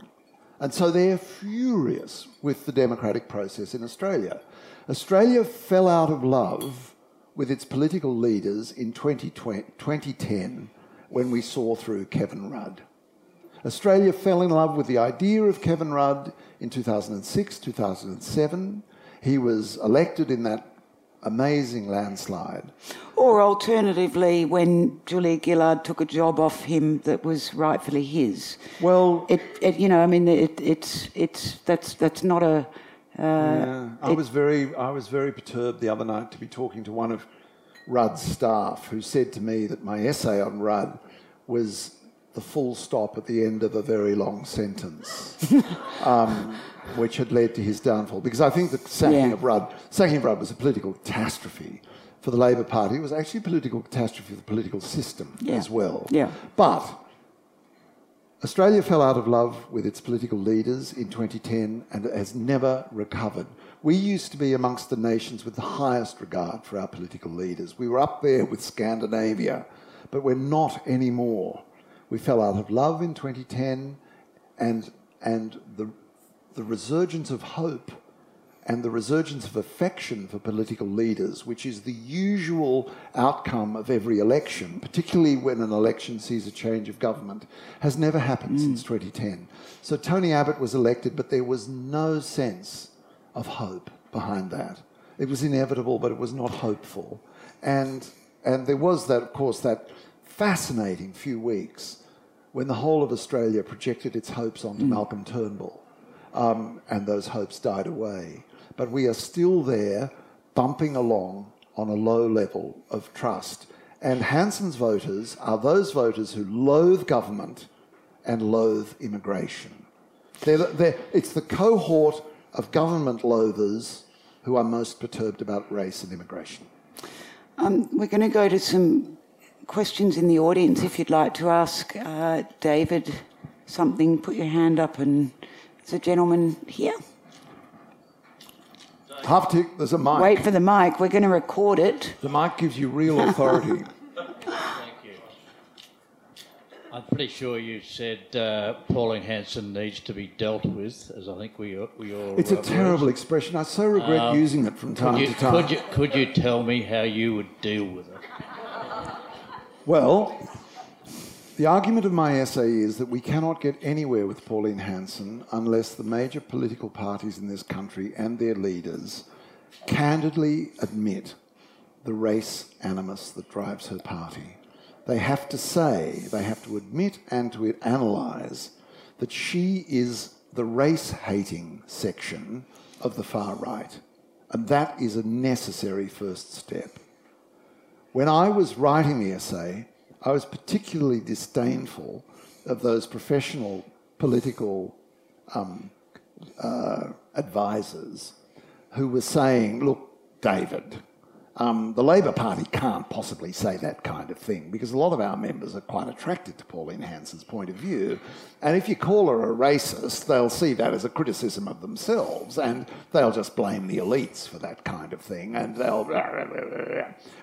And so they're furious with the democratic process in Australia. Australia fell out of love with its political leaders in 2010 when we saw through Kevin Rudd. Australia fell in love with the idea of Kevin Rudd in 2006, 2007. He was elected in that amazing landslide. Or alternatively, when Julia Gillard took a job off him that was rightfully his. Well, that's not a. Yeah. I was very perturbed the other night to be talking to one of Rudd's staff who said to me that my essay on Rudd was the full stop at the end of a very long sentence, which had led to his downfall. Because I think the sacking of Rudd was a political catastrophe for the Labour Party. It was actually a political catastrophe for the political system as well. Yeah. But Australia fell out of love with its political leaders in 2010 and has never recovered. We used to be amongst the nations with the highest regard for our political leaders. We were up there with Scandinavia, but we're not anymore. We fell out of love in 2010, and the resurgence of hope and the resurgence of affection for political leaders, which is the usual outcome of every election, particularly when an election sees a change of government, has never happened since 2010. So Tony Abbott was elected, but there was no sense of hope behind that. It was inevitable, but it was not hopeful. And there was that, of course, that fascinating few weeks when the whole of Australia projected its hopes onto Malcolm Turnbull, and those hopes died away. But we are still there, bumping along on a low level of trust. And Hanson's voters are those voters who loathe government and loathe immigration. It's the cohort of government loathers who are most perturbed about race and immigration. We're going to go to some questions in the audience. If you'd like to ask David something, put your hand up. And there's a gentleman here. Half-tick, there's a mic. Wait for the mic. We're going to record it. The mic gives you real authority. Thank you. I'm pretty sure you said Pauline Hanson needs to be dealt with, as I think we all... It's a terrible expression. I so regret using it from time to time. Could you tell me how you would deal with it? Well, the argument of my essay is that we cannot get anywhere with Pauline Hanson unless the major political parties in this country and their leaders candidly admit the race animus that drives her party. They have to say, they have to admit and to analyse that she is the race-hating section of the far right. And that is a necessary first step. When I was writing the essay, I was particularly disdainful of those professional political advisers who were saying, look, David, the Labour Party can't possibly say that kind of thing, because a lot of our members are quite attracted to Pauline Hanson's point of view. And if you call her a racist, they'll see that as a criticism of themselves, and they'll just blame the elites for that kind of thing. And they'll...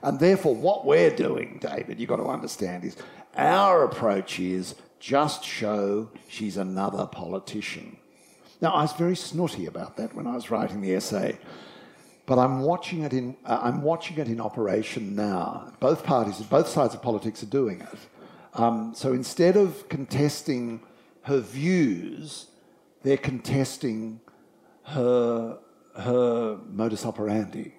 And therefore, what we're doing, David, you've got to understand, is our approach is just show she's another politician. Now, I was very snooty about that when I was writing the essay. But I'm watching it in operation now. Both parties, both sides of politics are doing it. So instead of contesting her views, they're contesting her modus operandi,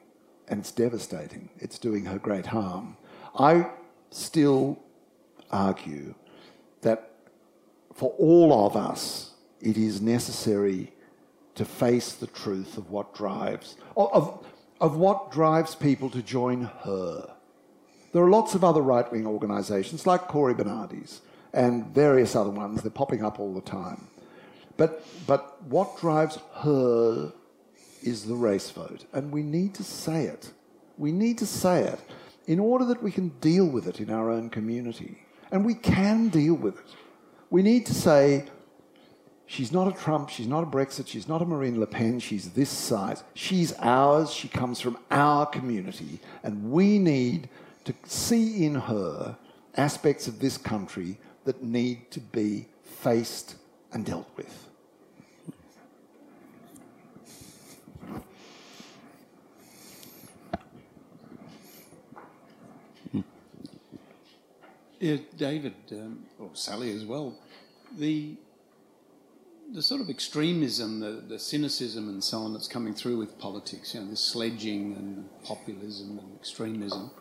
and it's devastating. It's doing her great harm. I still argue that for all of us, it is necessary to face the truth of what drives, of what drives people to join her. There are lots of other right-wing organisations like Corey Bernardi's and various other ones. They're popping up all the time. But what drives her is the race vote, and we need to say it. We need to say it in order that we can deal with it in our own community. And we can deal with it. We need to say... She's not a Trump, she's not a Brexit, she's not a Marine Le Pen, she's this size. She's ours, she comes from our community, and we need to see in her aspects of this country that need to be faced and dealt with. Yeah, David, or Sally as well, the sort of extremism, the cynicism and so on that's coming through with politics, you know, the sledging and populism and extremism,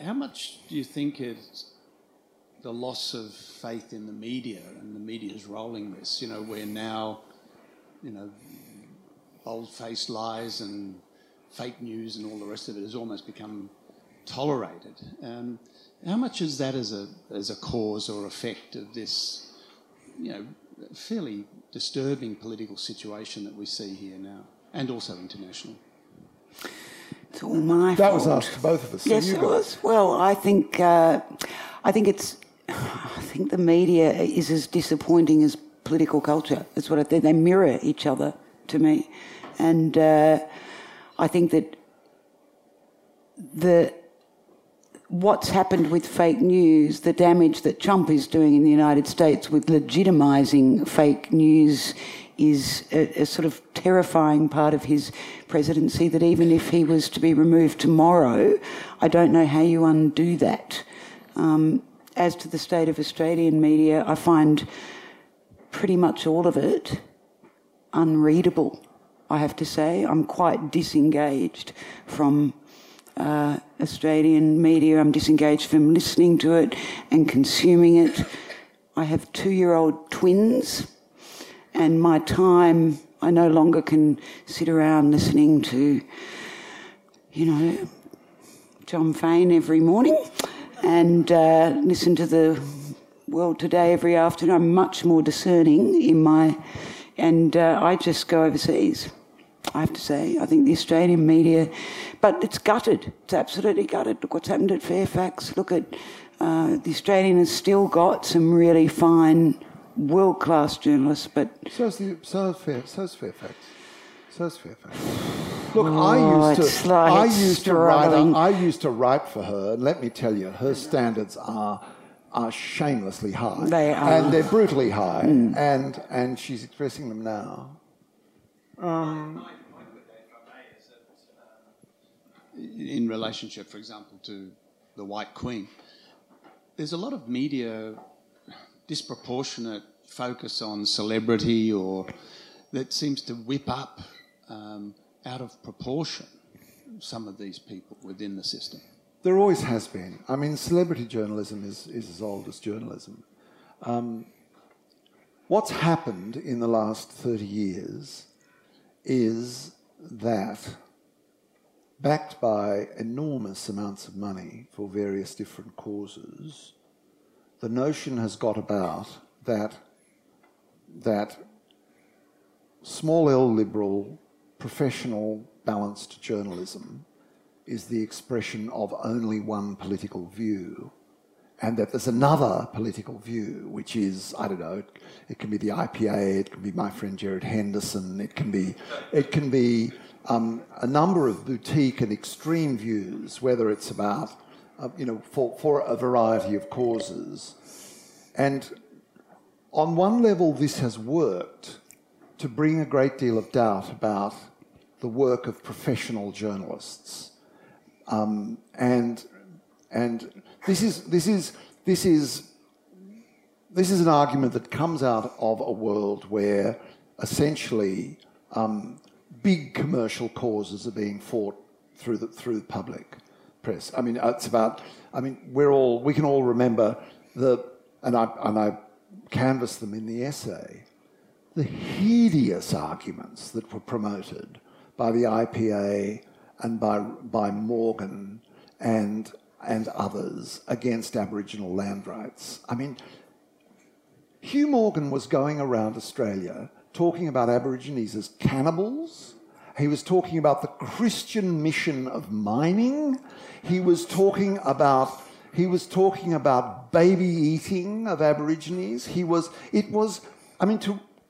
how much do you think it's the loss of faith in the media and the media's role in this? You know, where now, you know, bold-faced lies and fake news and all the rest of it has almost become tolerated. How much is that as a cause or effect of this, you know, fairly disturbing political situation that we see here now, and also international? It's all my fault. That was asked to both of us. Yes, it was. Well, I think the media is as disappointing as political culture. That's what I think. They mirror each other to me, and I think that what's happened with fake news, the damage that Trump is doing in the United States with legitimising fake news is a sort of terrifying part of his presidency, that even if he was to be removed tomorrow, I don't know how you undo that. As to the state of Australian media, I find pretty much all of it unreadable, I have to say. I'm quite disengaged from Australian media. I'm disengaged from listening to it and consuming it. I have 2-year-old twins, and my time, I no longer can sit around listening to, you know, John Fane every morning and listen to the World Today every afternoon. I'm much more discerning in my, and I just go overseas, I have to say. I think the Australian media, but it's gutted. It's absolutely gutted. Look what's happened at Fairfax. Look at the Australian has still got some really fine, world-class journalists, but so's Fairfax. Look, I used to write for her. Let me tell you, her standards are shamelessly high. They are, and they're brutally high. Mm. And she's expressing them now. In relationship, for example, to the White Queen, there's a lot of media disproportionate focus on celebrity, or that seems to whip up out of proportion some of these people within the system. There always has been. I mean, celebrity journalism is as old as journalism. What's happened in the last 30 years is that, backed by enormous amounts of money for various different causes, the notion has got about that small L liberal, professional, balanced journalism is the expression of only one political view, and that there's another political view, which is, I don't know, it can be the IPA, it can be my friend Gerard Henderson, it can be a number of boutique and extreme views, whether it's about, you know, for a variety of causes. And on one level, this has worked to bring a great deal of doubt about the work of professional journalists. And this is an argument that comes out of a world where essentially big commercial causes are being fought through the public press. I mean, it's about. I mean, we can all remember and I canvassed them in the essay, the hideous arguments that were promoted by the IPA and by Morgan and others against Aboriginal land rights. I mean, Hugh Morgan was going around Australia talking about Aborigines as cannibals. He was talking about the Christian mission of mining. He was talking about baby eating of Aborigines.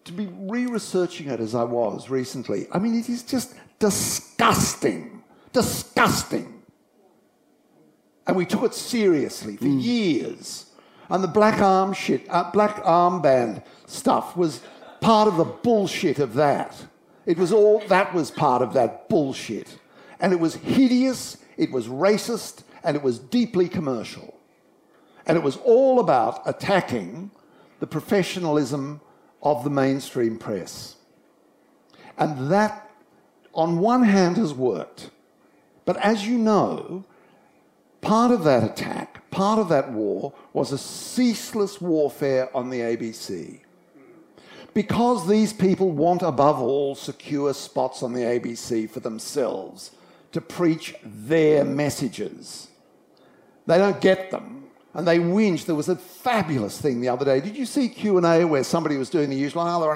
To be re-researching it as I was recently. I mean, it is just disgusting. Disgusting. And we took it seriously for years. And the black armband stuff was part of the bullshit of that. That was part of that bullshit. And it was hideous, it was racist, and it was deeply commercial. And it was all about attacking the professionalism of the mainstream press. And that, on one hand, has worked. But as you know, part of that attack, part of that war, was a ceaseless warfare on the ABC. Because these people want, above all, secure spots on the ABC for themselves to preach their messages. They don't get them, and they whinge. There was a fabulous thing the other day. Did you see Q&A where somebody was doing the usual, oh, there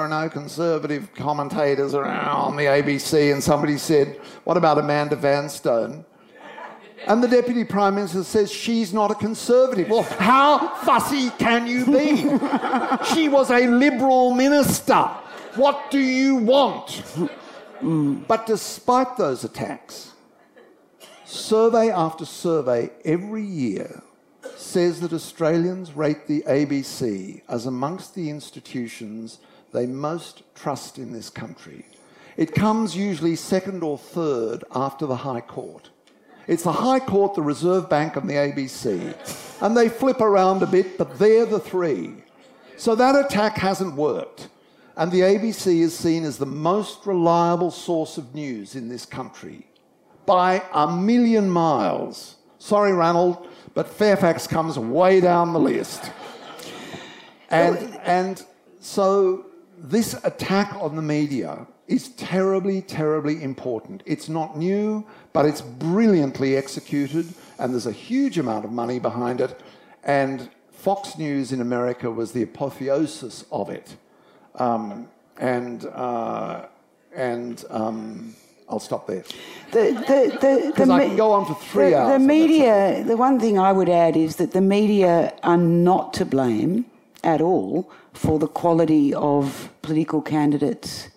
are no conservative commentators around on the ABC, and somebody said, what about Amanda Vanstone? And the Deputy Prime Minister says, she's not a conservative. Well, how fussy can you be? She was a Liberal minister. What do you want? But despite those attacks, survey after survey every year says that Australians rate the ABC as amongst the institutions they most trust in this country. It comes usually second or third after the High Court. It's the High Court, the Reserve Bank, and the ABC. And they flip around a bit, but they're the three. So that attack hasn't worked. And the ABC is seen as the most reliable source of news in this country. By a million miles. Sorry, Ranald, but Fairfax comes way down the list. And so this attack on the media is terribly, terribly important. It's not new, but it's brilliantly executed, and there's a huge amount of money behind it, and Fox News in America was the apotheosis of it. I'll stop there. Because I can go on for 3 hours. The media, the one thing I would add is that the media are not to blame at all for the quality of political candidates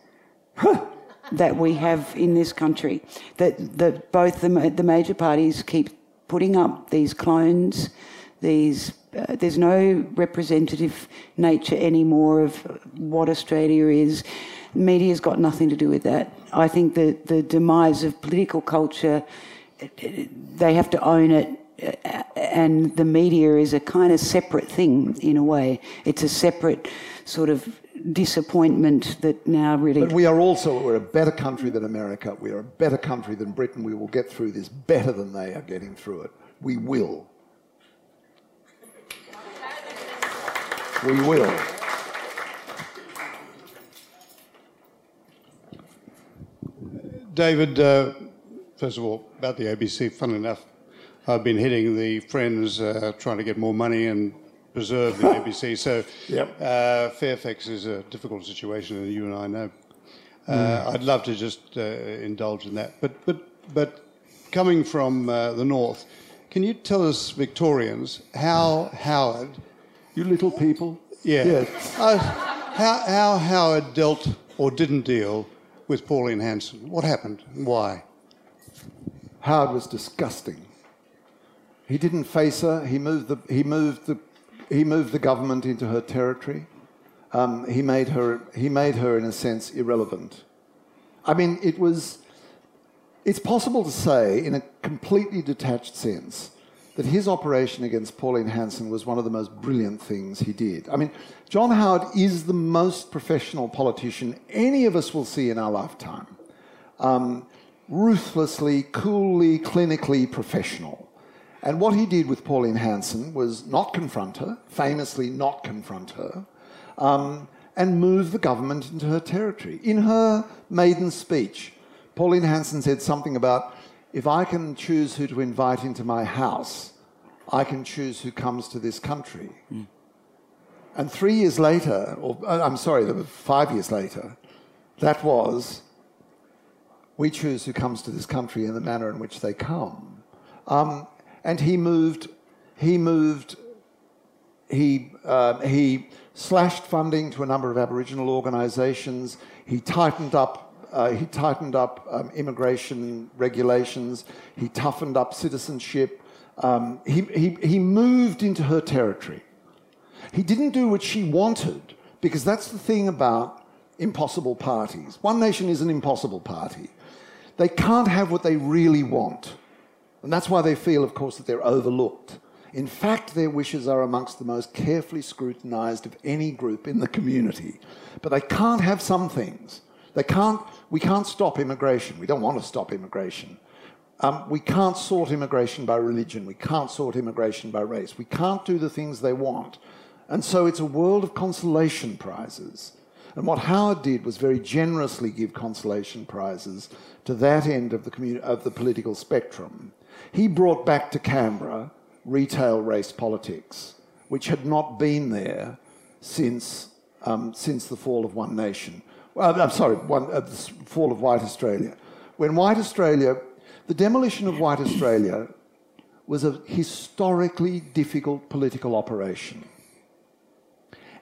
that we have in this country, that both the major parties keep putting up these clones, these there's no representative nature anymore of what Australia is. Media's got nothing to do with that. I think that the demise of political culture, they have to own it, and the media is a kind of separate thing in a way. It's a separate sort of disappointment that now really... But we are also, we're a better country than America. We are a better country than Britain. We will get through this better than they are getting through it. We will. We will. David, first of all, about the ABC, funnily enough, I've been hitting the Friends trying to get more money and preserve the ABC. So yep. Fairfax is a difficult situation, and you and I know. I'd love to just indulge in that. But coming from the north, can you tell us, Victorians, how Howard... You little people. Yeah. Yes. How Howard dealt or didn't deal with Pauline Hanson. What happened and why? Howard was disgusting. He didn't face her. He moved the government into her territory. He made her in a sense irrelevant. I mean, it's possible to say in a completely detached sense that his operation against Pauline Hanson was one of the most brilliant things he did. I mean, John Howard is the most professional politician any of us will see in our lifetime. Ruthlessly, coolly, clinically professional. And what he did with Pauline Hanson was not confront her, famously not confront her, and move the government into her territory. In her maiden speech, Pauline Hanson said something about, if I can choose who to invite into my house, I can choose who comes to this country. Mm. And 3 years later, or I'm sorry, 5 years later, that was, we choose who comes to this country in the manner in which they come. And he slashed funding to a number of Aboriginal organisations. He tightened up immigration regulations. He toughened up citizenship. He moved into her territory. He didn't do what she wanted, because that's the thing about impossible parties. One Nation is an impossible party. They can't have what they really want. And that's why they feel, of course, that they're overlooked. In fact, their wishes are amongst the most carefully scrutinised of any group in the community. But they can't have some things. They can't, we can't stop immigration. We don't want to stop immigration. We can't sort immigration by religion. We can't sort immigration by race. We can't do the things they want. And so it's a world of consolation prizes. And what Howard did was very generously give consolation prizes to that end of the political spectrum. He brought back to Canberra retail race politics, which had not been there since the fall of One Nation. The fall of White Australia. When White Australia, the demolition of White Australia was a historically difficult political operation.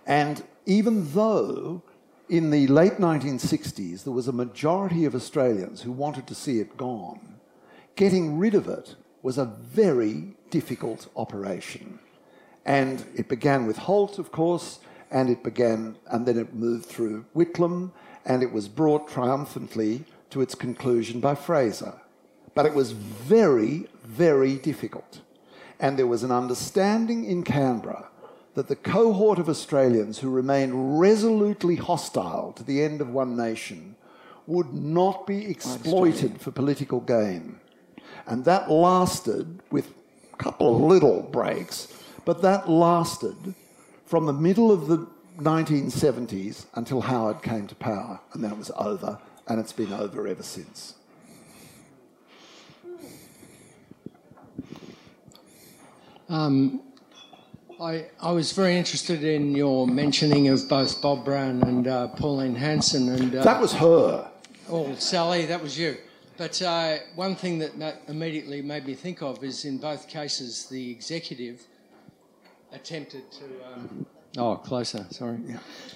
And even though in the late 1960s there was a majority of Australians who wanted to see it gone, getting rid of it was a very difficult operation. And it began with Holt, of course, and then it moved through Whitlam, and it was brought triumphantly to its conclusion by Fraser. But it was very, very difficult. And there was an understanding in Canberra that the cohort of Australians who remained resolutely hostile to the end of One Nation would not be exploited for political gain. And that lasted, with a couple of little breaks, but that lasted from the middle of the 1970s until Howard came to power, and that was over, and it's been over ever since. I was very interested in your mentioning of both Bob Brown and Pauline Hanson. And that was her. Oh, Sally, that was you. But one thing that immediately made me think of is in both cases the executive attempted to...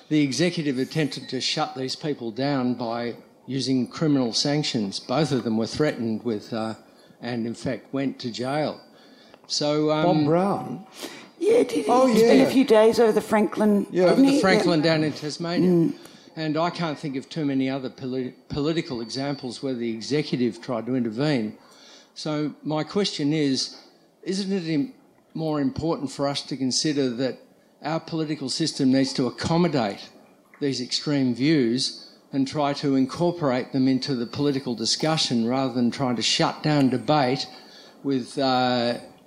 The executive attempted to shut these people down by using criminal sanctions. Both of them were threatened with and, in fact, went to jail. So... Bob Brown? Yeah, it's been a few days over the Franklin... Yeah, over the Franklin down in Tasmania. Mm. And I can't think of too many other political examples where the executive tried to intervene. So my question is, isn't it more important for us to consider that our political system needs to accommodate these extreme views and try to incorporate them into the political discussion rather than trying to shut down debate with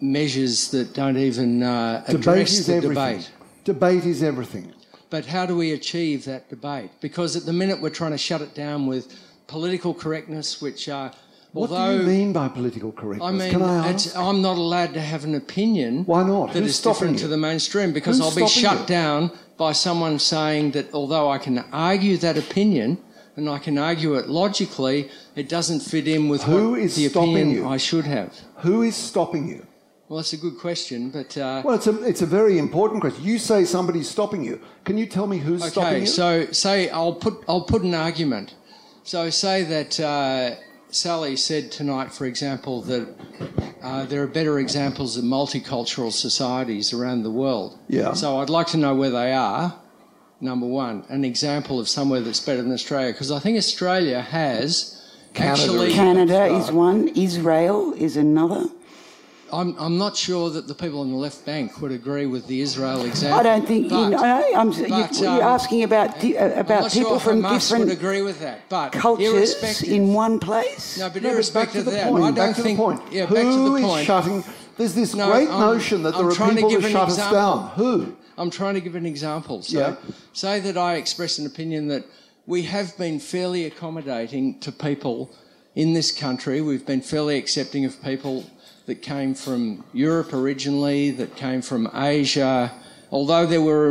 measures that don't even address the debate? Debate is everything. But how do we achieve that debate? Because at the minute we're trying to shut it down with political correctness, which what do you mean by political correctness? I mean, can I ask? I'm not allowed to have an opinion. Why not? That is different to the mainstream, because I'll be shut down by someone saying that although I can argue that opinion and I can argue it logically, it doesn't fit in with the opinion I should have. Who is stopping you? Well, that's a good question, but... it's a very important question. You say somebody's stopping you. Can you tell me who's stopping you? Okay, so say I'll put an argument. So say that Sally said tonight, for example, that there are better examples of multicultural societies around the world. Yeah. So I'd like to know where they are, number one, an example of somewhere that's better than Australia, because I think Australia has Canada is one, Israel is another... I'm not sure that the people on the left bank would agree with the Israel example. I don't think... you're asking about people from different would agree with that, but cultures in one place? No, but irrespective of that, I don't think... Yeah, back to the point. There's this great notion that there are people who shut us down. Who? I'm trying to give an example. So say that I express an opinion that we have been fairly accommodating to people in this country. We've been fairly accepting of people... that came from Europe originally, that came from Asia. Although there were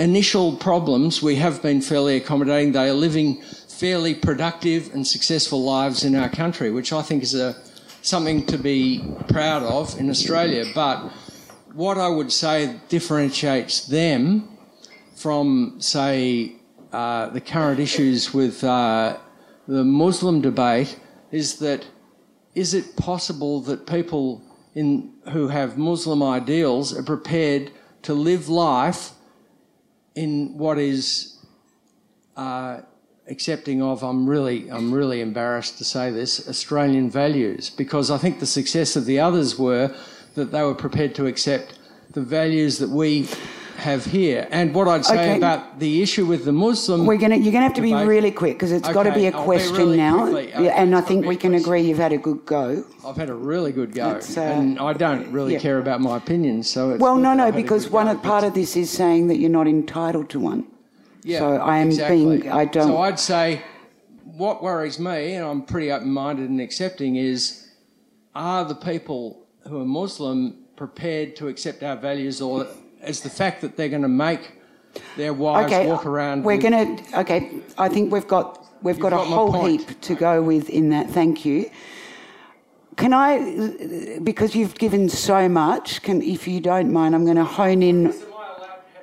initial problems, we have been fairly accommodating. They are living fairly productive and successful lives in our country, which I think is something to be proud of in Australia. But what I would say differentiates them from, say, the current issues with the Muslim debate is that is it possible that people who have Muslim ideals are prepared to live life in what is accepting of, I'm really embarrassed to say this, Australian values, because I think the success of the others were that they were prepared to accept the values that we have here. And what I'd say about the issue with the Muslim... You're going to have to be really quick, because it's got to be a question really now. And I think we can agree you've had a good go. I've had a really good go. And I don't really care about my opinions. So it's because part of this is saying that you're not entitled to one. Yeah, so I am being... So I'd say what worries me, and I'm pretty open-minded and accepting, is are the people who are Muslim prepared to accept our values, or... It's the fact that they're going to make their wives walk around. I think we've got a whole heap to go with in that. Thank you. Can I, because you've given so much, if you don't mind, I'm going to hone in. Am I allowed to have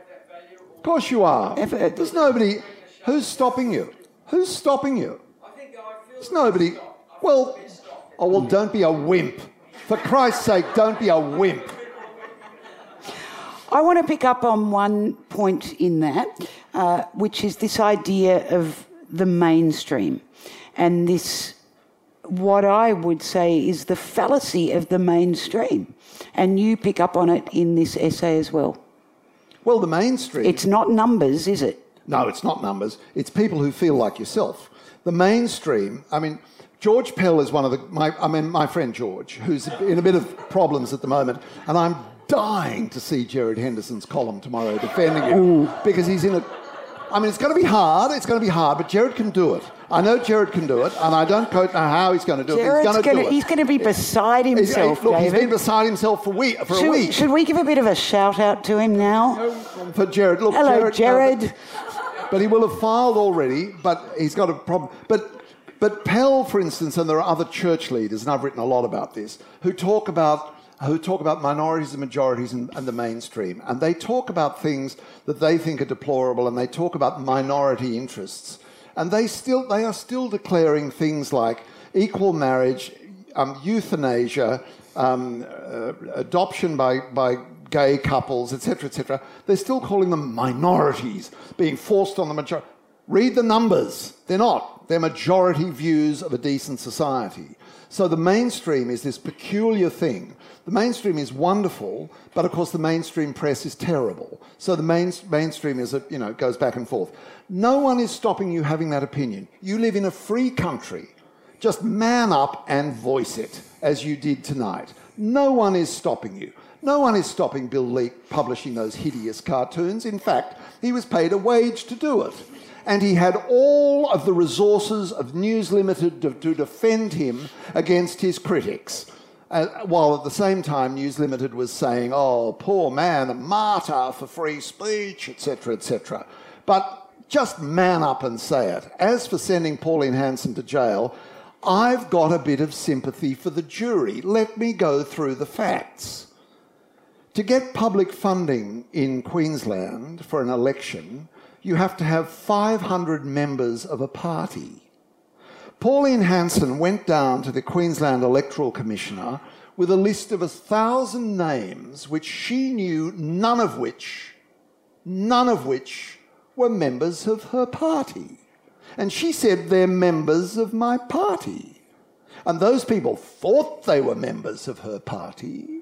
that value? Of course you are. There's nobody. Who's stopping you? Who's stopping you? There's nobody. Well, don't be a wimp. For Christ's sake, don't be a wimp. I want to pick up on one point in that, which is this idea of the mainstream, and this, what I would say is the fallacy of the mainstream, and you pick up on it in this essay as well. Well, the mainstream... It's not numbers, is it? No, it's not numbers. It's people who feel like yourself. The mainstream, I mean... George Pell is one of the... my friend George, who's in a bit of problems at the moment, and I'm dying to see Gerard Henderson's column tomorrow defending him because he's in a... I mean, it's going to be hard, but Gerard can do it. I know Gerard can do it, and I don't know how he's going to do it, but he's going to do it. He's going to be beside himself, David. He's been beside himself for a week. Should we give a bit of a shout-out to him now? No, for Gerard. Look, hello, Gerard. But he will have filed already, but he's got a problem. But Pell, for instance, and there are other church leaders, and I've written a lot about this, who talk about minorities and majorities and the mainstream. And they talk about things that they think are deplorable, and they talk about minority interests. And they are still declaring things like equal marriage, euthanasia, adoption by gay couples, etc., etc. They're still calling them minorities, being forced on the majority. Read the numbers. They're not. They're majority views of a decent society. So the mainstream is this peculiar thing. The mainstream is wonderful, but of course the mainstream press is terrible. So the mainstream is, goes back and forth. No one is stopping you having that opinion. You live in a free country. Just man up and voice it, as you did tonight. No one is stopping you. No one is stopping Bill Leake publishing those hideous cartoons. In fact, he was paid a wage to do it. And he had all of the resources of News Limited to defend him against his critics, while at the same time News Limited was saying, oh, poor man, a martyr for free speech, etc., etc. But just man up and say it. As for sending Pauline Hanson to jail, I've got a bit of sympathy for the jury. Let me go through the facts. To get public funding in Queensland for an election... you have to have 500 members of a party. Pauline Hanson went down to the Queensland Electoral Commissioner with a list of 1,000 names which she knew, none of which were members of her party. And she said, they're members of my party. And those people thought they were members of her party.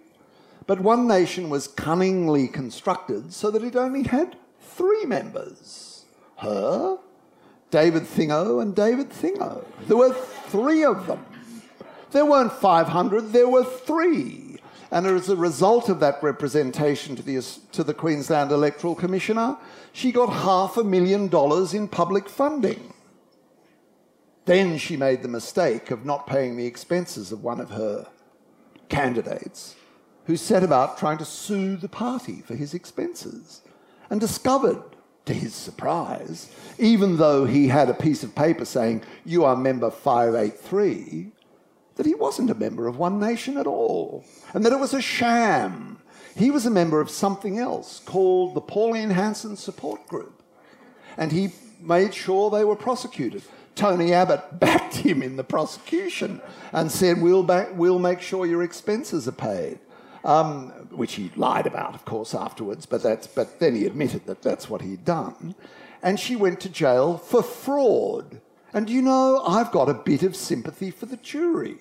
But One Nation was cunningly constructed so that it only had 3 members, her, David Thingo and David Thingo. There were 3 of them. There weren't 500, there were 3. And as a result of that representation to the Queensland Electoral Commissioner, she got $500,000 in public funding. Then she made the mistake of not paying the expenses of one of her candidates, who set about trying to sue the party for his expenses. And discovered, to his surprise, even though he had a piece of paper saying, you are member 583, that he wasn't a member of One Nation at all, and that it was a sham. He was a member of something else called the Pauline Hanson Support Group, and he made sure they were prosecuted. Tony Abbott backed him in the prosecution and said, we'll make sure your expenses are paid. Which he lied about, of course, afterwards, but then he admitted that that's what he'd done. and she went to jail for fraud. And, you know, I've got a bit of sympathy for the jury.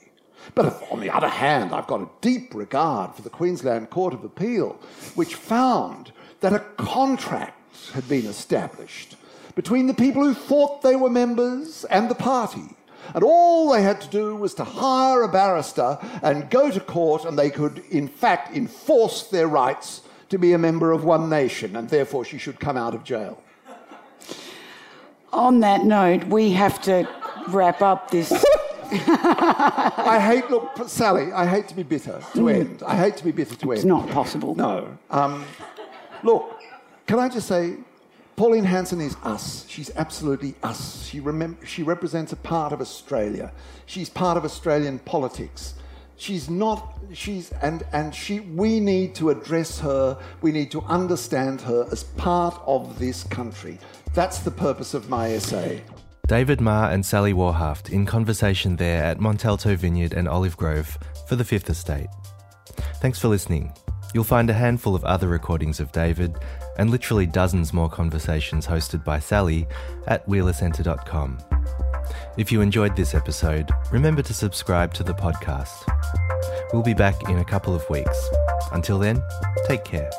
But if, on the other hand, I've got a deep regard for the Queensland Court of Appeal, which found that a contract had been established between the people who thought they were members and the party. And all they had to do was to hire a barrister and go to court, and they could, in fact, enforce their rights to be a member of One Nation, and therefore she should come out of jail. On that note, we have to wrap up this... I hate, look, Sally, I hate to be bitter to end. I hate to be bitter to end. It's not possible. No. Look, can I just say... Pauline Hanson is us. She's absolutely us. She represents a part of Australia. She's part of Australian politics. She's not... She's... And she... We need to address her. We need to understand her as part of this country. That's the purpose of my essay. David Marr and Sally Warhaft in conversation there at Montalto Vineyard and Olive Grove for the Fifth Estate. Thanks for listening. You'll find a handful of other recordings of David and literally dozens more conversations hosted by Sally at wheelercentre.com. If you enjoyed this episode, remember to subscribe to the podcast. We'll be back in a couple of weeks. Until then, take care.